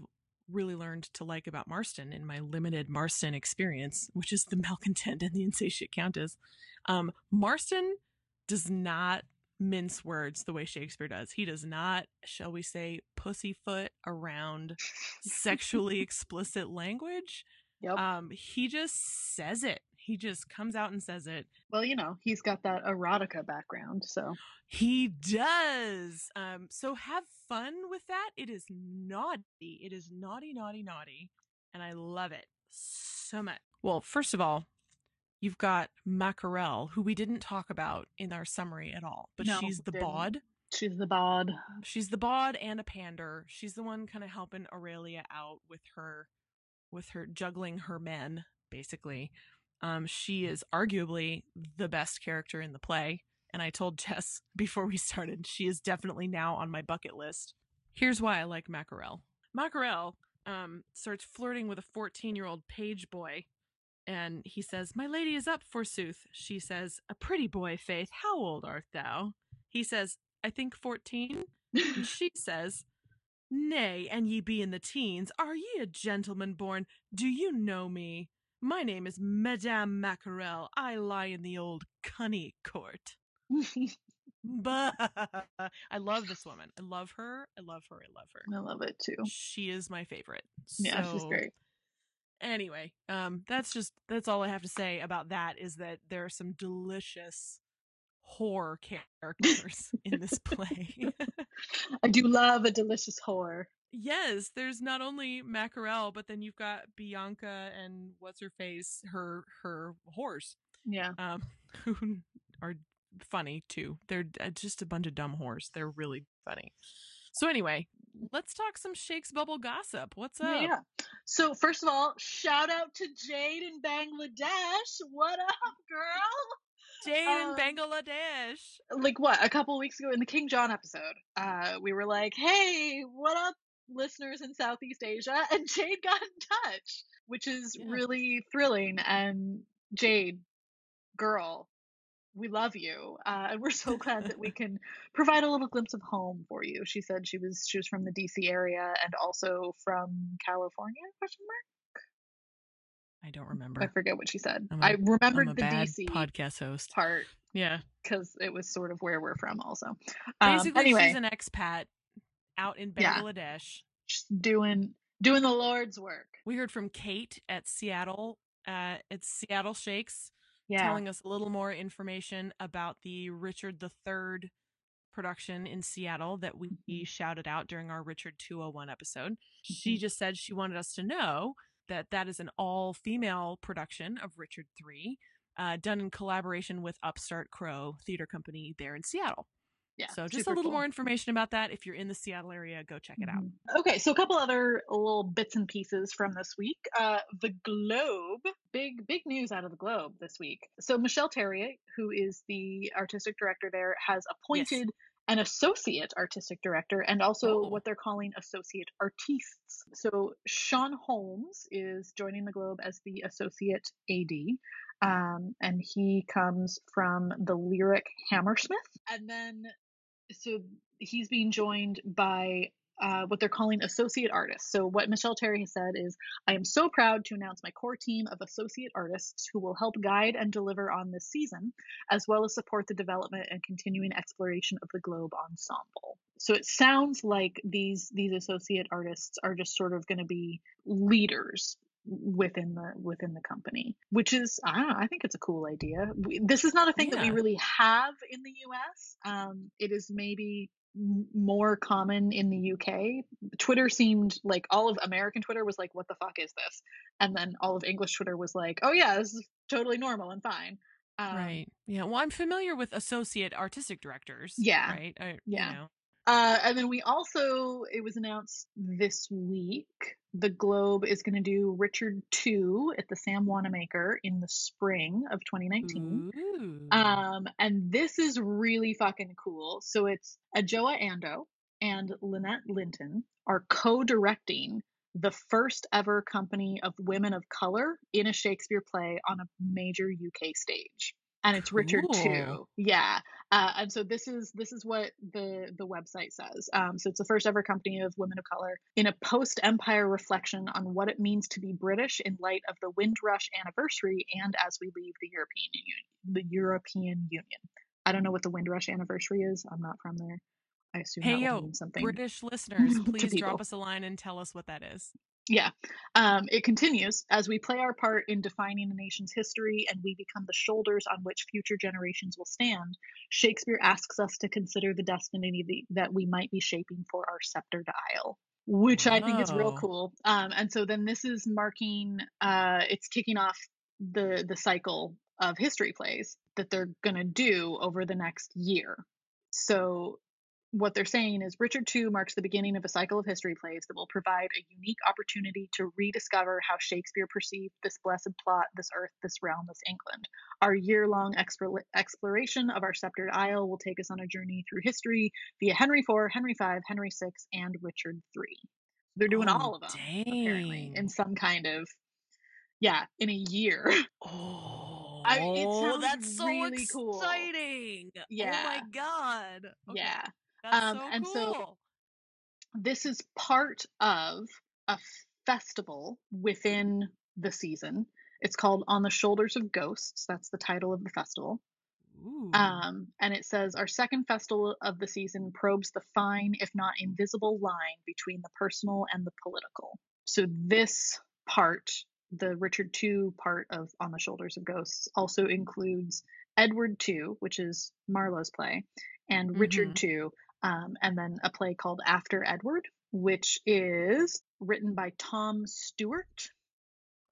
really learned to like about Marston in my limited Marston experience, which is The Malcontent and The Insatiate Countess, Marston does not mince words the way Shakespeare does. He does not, shall we say, pussyfoot around sexually explicit language. Yep. He just says it. He just comes out and says it. Well, he's got that erotica background, so. He does. So have fun with that. It is naughty. It is naughty, naughty, naughty. And I love it so much. Well, first of all, you've got Maquerelle, who we didn't talk about in our summary at all, but she's the bod. She's the bod and a pander. She's the one kind of helping Aurelia out with her juggling her men, basically. She is arguably the best character in the play. And I told Jess before we started, she is definitely now on my bucket list. Here's why I like Maquerelle. Maquerelle starts flirting with a 14-year-old page boy. And he says, "My lady is up, forsooth." She says, "A pretty boy, Faith. How old art thou?" He says, "I think 14. And she says, "Nay, and ye be in the teens. Are ye a gentleman born? Do you know me? My name is Madame Maquerelle. I lie in the old cunny court." But I love this woman. I love her. I love her. I love her. I love it too. She is my favorite. Yeah, so, she's great. Anyway, that's all I have to say about that, is that there are some delicious whore characters in this play. I do love a delicious whore. Yes, there's not only Maquerelle, but then you've got Bianca and what's her face, her whores. Yeah. Who are funny too. They're just a bunch of dumb whores. They're really funny. So anyway, let's talk some Shakes Bubble gossip. What's up? Yeah. So first of all, shout out to Jade in Bangladesh. What up, girl? Jade in Bangladesh. Like what? A couple weeks ago in the King John episode, we were like, hey, what up, listeners in Southeast Asia? And Jade got in touch, which is really thrilling. And Jade, girl, we love you, and we're so glad that we can provide a little glimpse of home for you. She said she was from the DC area and also from California? ? I don't remember. I forget what she said. I remembered the DC podcast host part. Yeah, because it was sort of where we're from. Also, basically, anyway, she's an expat out in Bangladesh, doing the Lord's work. We heard from Kate at Seattle. It's Seattle Shakes. Yeah. Telling us a little more information about the Richard III production in Seattle that we shouted out during our Richard 201 episode. Mm-hmm. She just said she wanted us to know that is an all-female production of Richard III, done in collaboration with Upstart Crow Theater Company there in Seattle. Yeah, so just a little more information about that. If you're in the Seattle area, go check it out. Okay, so a couple other little bits and pieces from this week. The Globe, big news out of the Globe this week. So Michelle Terrier, who is the artistic director there, has appointed an associate artistic director and also what they're calling associate artistes. So Sean Holmes is joining the Globe as the associate AD. And he comes from the Lyric Hammersmith. And then, so he's being joined by what they're calling associate artists. So what Michelle Terry has said is, I am so proud to announce my core team of associate artists who will help guide and deliver on this season, as well as support the development and continuing exploration of the Globe Ensemble. So it sounds like these associate artists are just sort of going to be leaders within the company, which is, I don't know, I think it's a cool idea. This is not a thing that we really have in the US. It is maybe more common in the UK. Twitter seemed like all of American Twitter was like, what the fuck is this? And then all of English Twitter was like, oh yeah, this is totally normal and fine. Right. Yeah. Well, I'm familiar with associate artistic directors. Yeah. Right. You know. And then it was announced this week, the Globe is going to do Richard II at the Sam Wanamaker in the spring of 2019. Ooh. And this is really fucking cool. So it's Ajoa Ando and Lynette Linton are co-directing the first ever company of women of color in a Shakespeare play on a major UK stage. And it's Richard II. Yeah. And so this is what the website says. So it's the first ever company of women of color in a post-empire reflection on what it means to be British in light of the Windrush anniversary and as we leave the European Union. I don't know what the Windrush anniversary is. I'm not from there. I assume means something. British listeners, please drop us a line and tell us what that is. Yeah. It continues, as we play our part in defining a nation's history and we become the shoulders on which future generations will stand, Shakespeare asks us to consider the destiny that we might be shaping for our sceptred isle, which I think is real cool. And so then this is marking, it's kicking off the cycle of history plays that they're going to do over the next year. So what they're saying is Richard II marks the beginning of a cycle of history plays that will provide a unique opportunity to rediscover how Shakespeare perceived this blessed plot, this earth, this realm, this England. Our year-long exploration of our sceptered isle will take us on a journey through history via Henry IV, Henry V, Henry VI, and Richard III. They're doing all of them, apparently, in some kind of, in a year. That's so really exciting. Cool. Yeah. Oh, my God. Okay. Yeah. That's so cool. And so this is part of a festival within the season. It's called On the Shoulders of Ghosts. That's the title of the festival. Ooh. And it says, our second festival of the season probes the fine, if not invisible, line between the personal and the political. So this part, the Richard II part of On the Shoulders of Ghosts, also includes Edward II, which is Marlowe's play, and Richard II, and then a play called After Edward, which is written by Tom Stewart.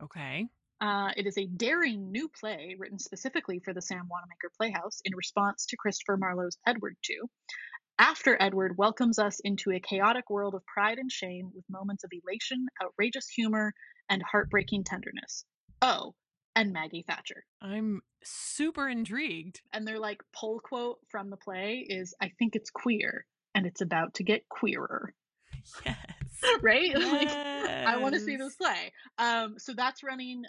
Okay. It is a daring new play written specifically for the Sam Wanamaker Playhouse in response to Christopher Marlowe's Edward II. After Edward welcomes us into a chaotic world of pride and shame with moments of elation, outrageous humor, and heartbreaking tenderness. Oh, and Maggie Thatcher. I'm super intrigued. And their like poll quote from the play is, "I think it's queer, and it's about to get queerer." Yes. Right? Yes. Like, I want to see this play. So that's running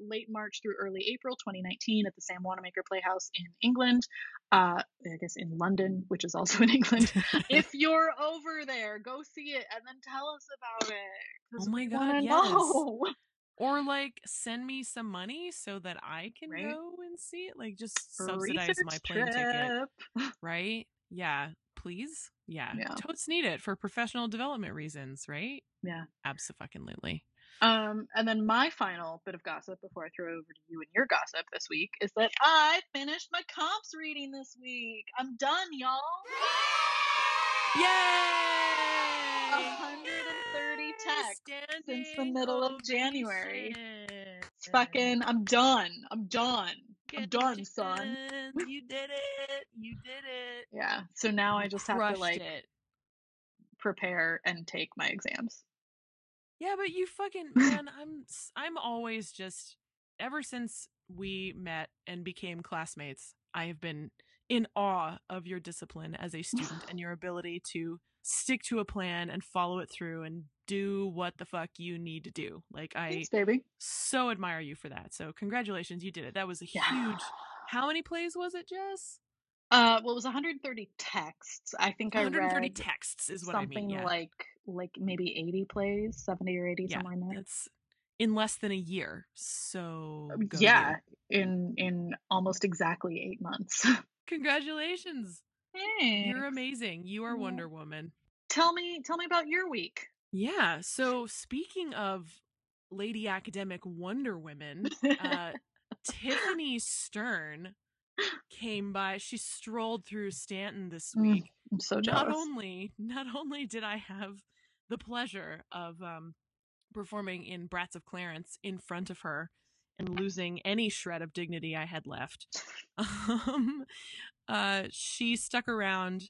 late March through early April 2019 at the Sam Wanamaker Playhouse in England. I guess in London, which is also in England. If you're over there, go see it and then tell us about it. Oh my God, yes. Know. Or like send me some money so that I can go and see it. Like just subsidize my plane ticket. Right? Yeah. Please. Yeah. Totes need it for professional development reasons, right? Yeah. Abso-fucking-lutely. And then my final bit of gossip before I throw it over to you and your gossip this week is that I finished my comps reading this week. I'm done, y'all. Yay! 130 texts since the middle of January. It's fucking, I'm done. I'm done. I'm done, son. You did it. You did it. Yeah. So now I just have to like prepare and take my exams. Yeah, but you fucking man, I'm always just ever since we met and became classmates, I have been in awe of your discipline as a student and your ability to stick to a plan and follow it through and do what the fuck you need to do. Like I Thanks, baby. So admire you for that. So congratulations, you did it. That was a huge How many plays was it, Jess? Well, it was 130 texts. I think I read 130 texts is what I mean. Something like maybe 80 plays, 70 or 80 somewhere in there. It's in less than a year. So in almost exactly 8 months. Congratulations. Thanks. You're amazing. You are Wonder Woman. Tell me about your week. Yeah. So speaking of lady academic Wonder Women, Tiffany Stern came by. She strolled through Stanton this week. I'm so jealous. Not only did I have the pleasure of performing in Brats of Clarence in front of her and losing any shred of dignity I had left, she stuck around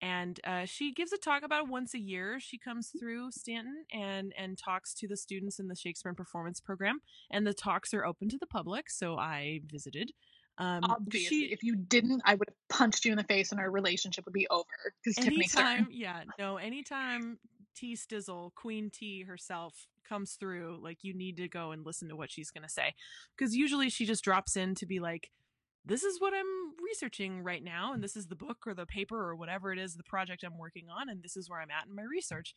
and she gives a talk about it once a year. She comes through Stanton and talks to the students in the Shakespeare and Performance program, and the talks are open to the public, so I visited. Obviously, if you didn't, I would have punched you in the face and our relationship would be over. Anytime T Stizzle, Queen T herself comes through, like you need to go and listen to what she's gonna say, because usually she just drops in to be like, this is what I'm researching right now, and this is the book or the paper or whatever it is, the project I'm working on, and this is where I'm at in my research.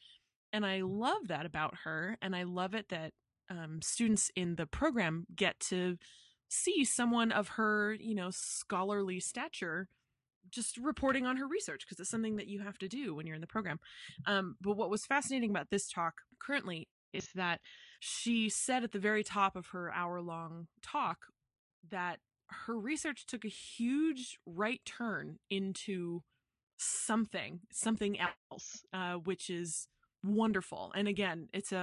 And I love that about her, and I love it that students in the program get to see someone of her, scholarly stature just reporting on her research, because it's something that you have to do when you're in the program. But what was fascinating about this talk currently is that she said at the very top of her hour-long talk that her research took a huge right turn into something else, which is wonderful. And again, it's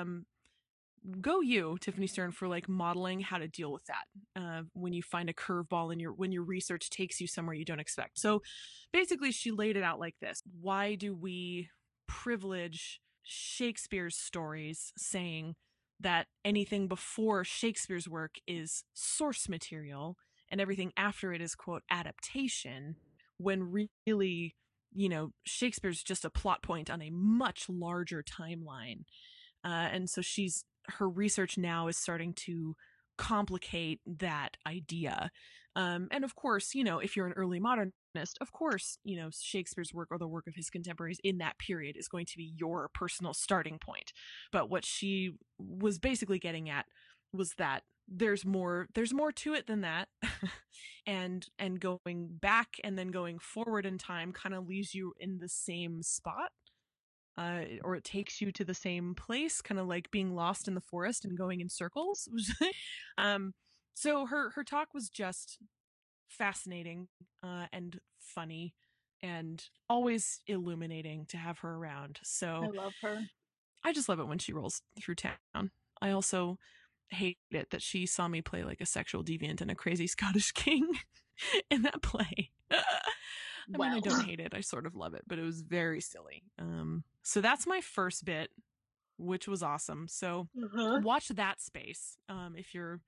go you, Tiffany Stern, for like modeling how to deal with that when you find a curveball when your research takes you somewhere you don't expect. So basically she laid it out like this. Why do we privilege Shakespeare's stories, saying that anything before Shakespeare's work is source material and everything after it is, quote, adaptation, when really, Shakespeare's just a plot point on a much larger timeline. And so her research now is starting to complicate that idea. And of course, if you're an early modernist, of course, Shakespeare's work or the work of his contemporaries in that period is going to be your personal starting point. But what she was basically getting at was that there's more to it than that. and going back and then going forward in time kind of leaves you in the same spot. Or it takes you to the same place, kind of like being lost in the forest and going in circles. So her talk was just fascinating and funny and always illuminating to have her around. So I love her. I just love it when she rolls through town. I also hate it that she saw me play like a sexual deviant and a crazy Scottish king in that play. I mean, I don't hate it. I sort of love it, but it was very silly. So that's my first bit, which was awesome. So watch that space. If you're,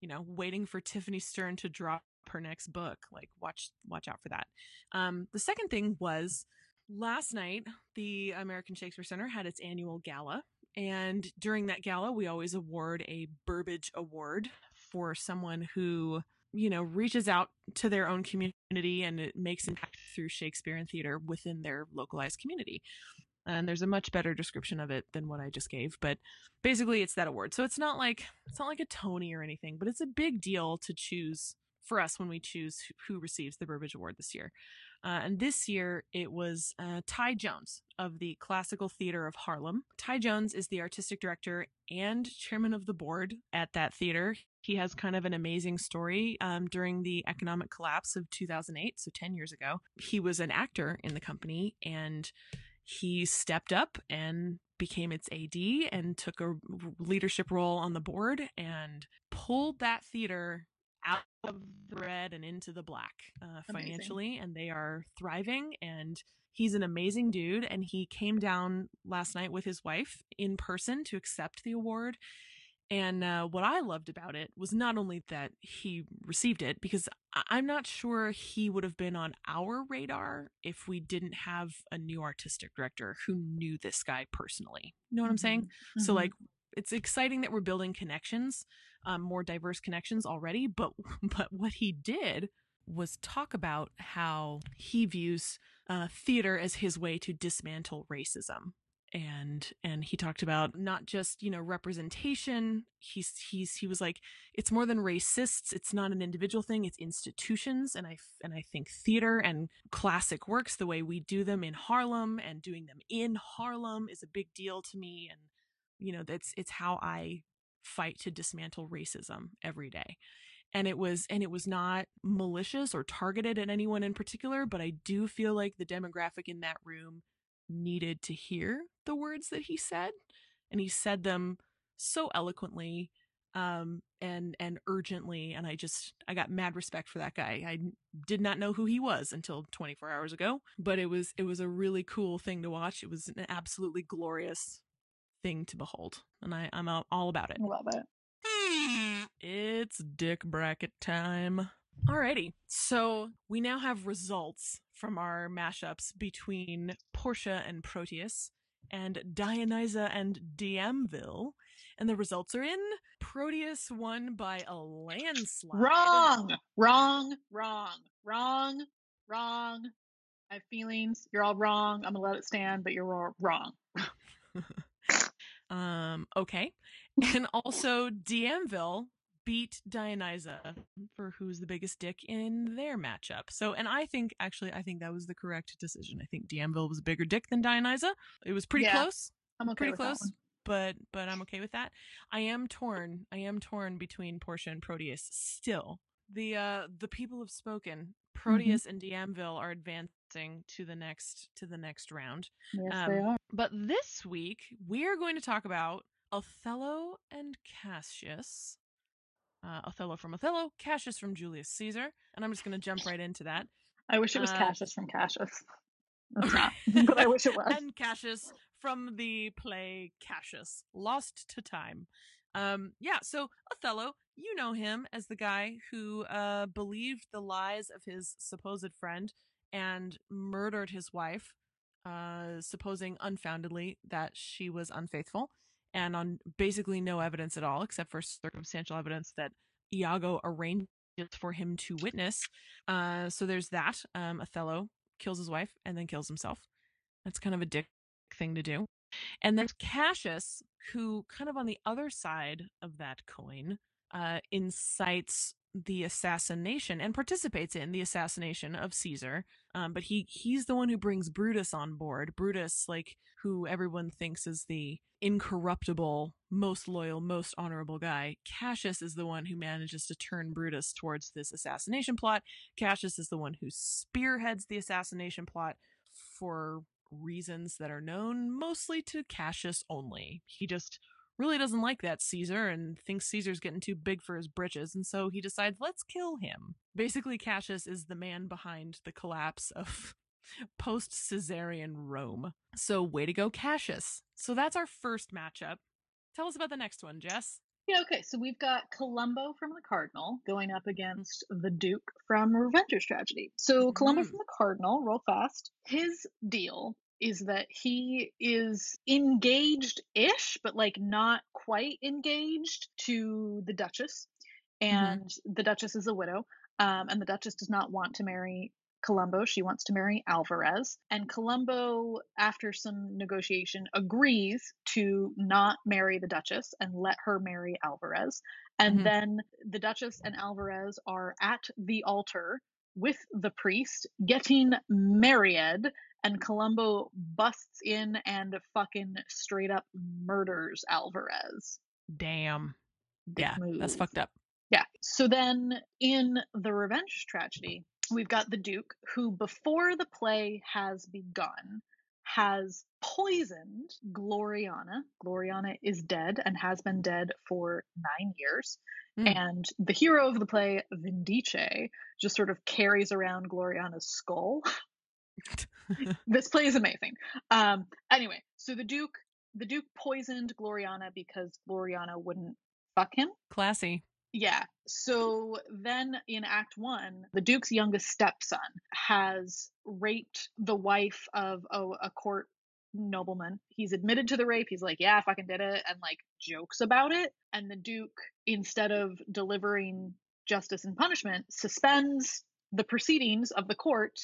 you know, waiting for Tiffany Stern to drop her next book, like watch out for that. The second thing was last night, the American Shakespeare Center had its annual gala. And during that gala, we always award a Burbage Award for someone who, you know, reaches out to their own community and it makes impact through Shakespeare and theater within their localized community. And there's a much better description of it than what I just gave, but basically it's that award. So it's not like a Tony or anything, but it's a big deal to choose for us when we choose who receives the Burbage Award this year. And this year it was Ty Jones of the Classical Theater of Harlem. Ty Jones is the artistic director and chairman of the board at that theater. He has kind of an amazing story. During the economic collapse of 2008, so 10 years ago, he was an actor in the company and he stepped up and became its AD and took a leadership role on the board and pulled that theater out of the red and into the black financially. Amazing. And they are thriving. And he's an amazing dude. And he came down last night with his wife in person to accept the award. And what I loved about it was not only that he received it, because I'm not sure he would have been on our radar if we didn't have a new artistic director who knew this guy personally. You know what I'm saying? Mm-hmm. So like, it's exciting that we're building connections, more diverse connections already. But what he did was talk about how he views theater as his way to dismantle racism. And he talked about not just, you know, representation. He was like, it's more than racists. It's not an individual thing. It's institutions. And I think theater and classic works, the way we do them in Harlem and doing them in Harlem is a big deal to me. And, you know, it's how I fight to dismantle racism every day. And it was not malicious or targeted at anyone in particular, but I do feel like the demographic in that room needed to hear the words that he said, and he said them so eloquently and urgently, and I got mad respect for that guy. I did not know who he was until 24 hours ago, but it was a really cool thing to watch. It was an absolutely glorious thing to behold, and I'm all about it. Love it. It's dick bracket time. Alrighty, so we now have results from our mashups between Portia and Proteus and Dionysa and Diamville, and the results are in. Proteus won by a landslide. Wrong. I have feelings. You're all wrong. I'm going to let it stand, but you're wrong. Okay. And also Diamville beat Dionysa for who's the biggest dick in their matchup. So, and I think that was the correct decision. I think Diamville was a bigger dick than Dionysa. It was pretty close. I'm okay pretty with close, that one. But I'm okay with that. I am torn between Portia and Proteus still. The people have spoken. Proteus and Diamville are advancing to the next round. Yes, they are. But this week we are going to talk about Othello and Cassius. Othello from Othello, Cassius from Julius Caesar, and I'm just going to jump right into that. I wish it was Cassius from Cassius. It's not, but I wish it was. And Cassius from the play Cassius, Lost to Time. So Othello, you know him as the guy who believed the lies of his supposed friend and murdered his wife, supposing unfoundedly that she was unfaithful. And on basically no evidence at all, except for circumstantial evidence that Iago arranges for him to witness. So there's that. Othello kills his wife and then kills himself. That's kind of a dick thing to do. And then Cassius, who kind of on the other side of that coin, incites the assassination and participates in the assassination of Caesar. But he's the one who brings Brutus on board. Brutus, like, who everyone thinks is the incorruptible, most loyal, most honorable guy. Cassius is the one who manages to turn Brutus towards this assassination plot. Cassius is the one who spearheads the assassination plot for reasons that are known mostly to Cassius only. He just really doesn't like that Caesar and thinks Caesar's getting too big for his britches, and so he decides, let's kill him. Basically, Cassius is the man behind the collapse of post-Caesarian Rome. So way to go, Cassius. So that's our first matchup. Tell us about the next one, Jess. Yeah, okay, so we've got Columbo from The Cardinal going up against the Duke from Revenger's Tragedy. So Columbo from The Cardinal, roll fast, his deal is that he is engaged-ish, but like not quite engaged to the Duchess. And the Duchess is a widow. And the Duchess does not want to marry Columbo. She wants to marry Alvarez. And Columbo, after some negotiation, agrees to not marry the Duchess and let her marry Alvarez. And then the Duchess and Alvarez are at the altar with the priest getting married. And Columbo busts in and fucking straight up murders Alvarez. Damn. Yeah, that's fucked up. Yeah. So then in the Revenge Tragedy, we've got the Duke, who before the play has begun, has poisoned Gloriana. Gloriana is dead and has been dead for 9 years. And the hero of the play, Vindice, just sort of carries around Gloriana's skull. This play is amazing. Anyway, so the Duke poisoned Gloriana because Gloriana wouldn't fuck him. Classy. Yeah. So then in Act One, the Duke's youngest stepson has raped the wife of a court nobleman. He's admitted to the rape. He's like, yeah, I fucking did it. And like jokes about it. And the Duke, instead of delivering justice and punishment, suspends the proceedings of the court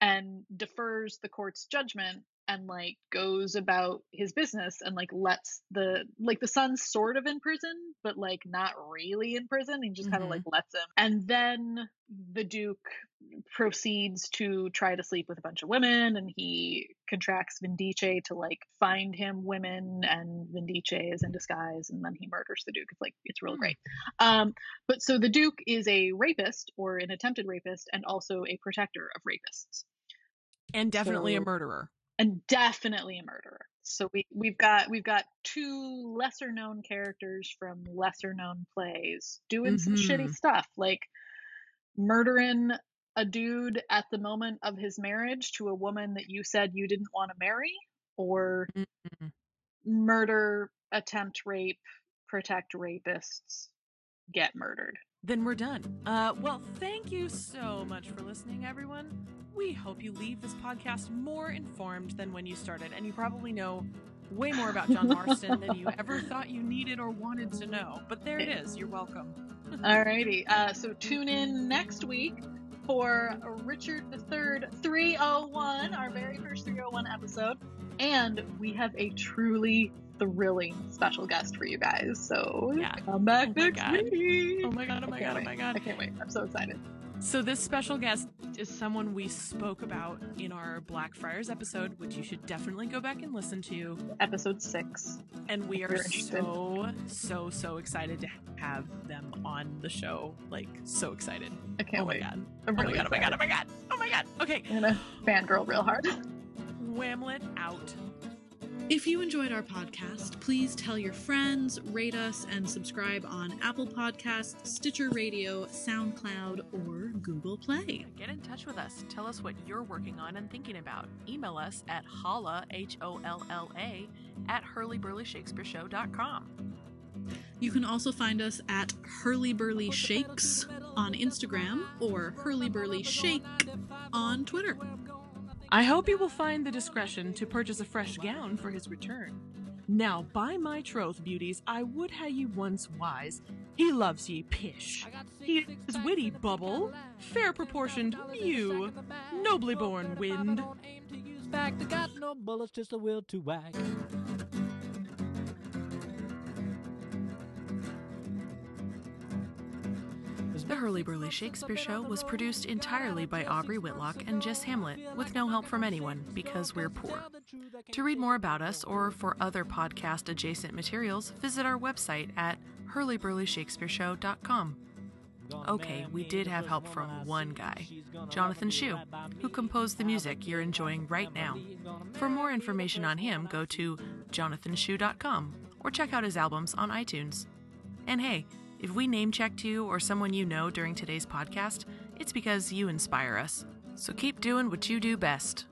and defers the court's judgment and like goes about his business and like lets the son's sort of in prison, but like not really in prison. He just kind of like lets him. And then the Duke proceeds to try to sleep with a bunch of women, and he contracts Vindice to like find him women, and Vindice is in disguise, and then he murders the Duke. It's like, it's really great. But so the Duke is a rapist, or an attempted rapist, and also a protector of rapists. And definitely a murderer. And definitely a murderer. So we've got two lesser known characters from lesser known plays doing some shitty stuff, like murdering a dude at the moment of his marriage to a woman that you said you didn't want to marry, or murder, attempt rape, protect rapists, get murdered. Then we're done. Well, thank you so much for listening, everyone. We hope you leave this podcast more informed than when you started, and you probably know way more about John Marston than you ever thought you needed or wanted to know. But there it is. You're welcome. Alrighty. So tune in next week for Richard III 301, our very first 301 episode. And we have a truly thrilling special guest for you guys. So come back next week. Oh my god. I can't wait. I'm so excited. So this special guest is someone we spoke about in our Blackfriars episode, which you should definitely go back and listen to. Episode 6. And we are so excited to have them on the show. Like, so excited. I can't wait. Oh my god. Okay. I'm gonna fangirl real hard. Whamlet out. If you enjoyed our podcast, please tell your friends, rate us, and subscribe on Apple Podcasts, Stitcher Radio, SoundCloud, or Google Play. Get in touch with us. Tell us what you're working on and thinking about. Email us at holla, Holla, @hurlyburlyshakespeareshow.com. You can also find us at Hurly Burly Shakes on Instagram or Hurly Burly Shake on Twitter. I hope you will find the discretion to purchase a fresh gown for his return. Now, by my troth, beauties, I would ha' ye once wise. He loves ye, pish. He is witty, bubble, fair proportioned, mew, nobly born, wind. Got no bullets, just a will to wag. The Hurly Burly Shakespeare Show was produced entirely by Aubrey Whitlock and Jess Hamlet, with no help from anyone, because we're poor. To read more about us, or for other podcast-adjacent materials, visit our website at hurlyburlyshakespeareshow.com. Okay, we did have help from one guy, Jonathan Shue, who composed the music you're enjoying right now. For more information on him, go to jonathanshue.com or check out his albums on iTunes. And hey, if we name-checked you or someone you know during today's podcast, it's because you inspire us. So keep doing what you do best.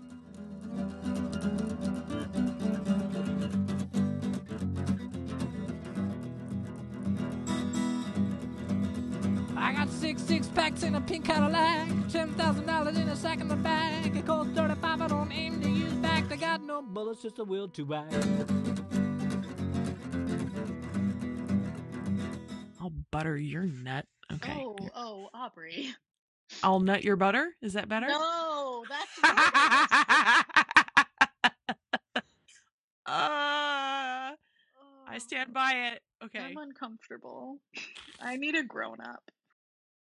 I got six packs in a pink Cadillac, $10,000 in a sack in the bag. It costs $35, I don't aim to use back. I got no bullets, just a will to act. I'll butter your nut. Okay. Oh, Aubrey. I'll nut your butter? Is that better? No, that's I stand by it. Okay. I'm uncomfortable. I need a grown-up.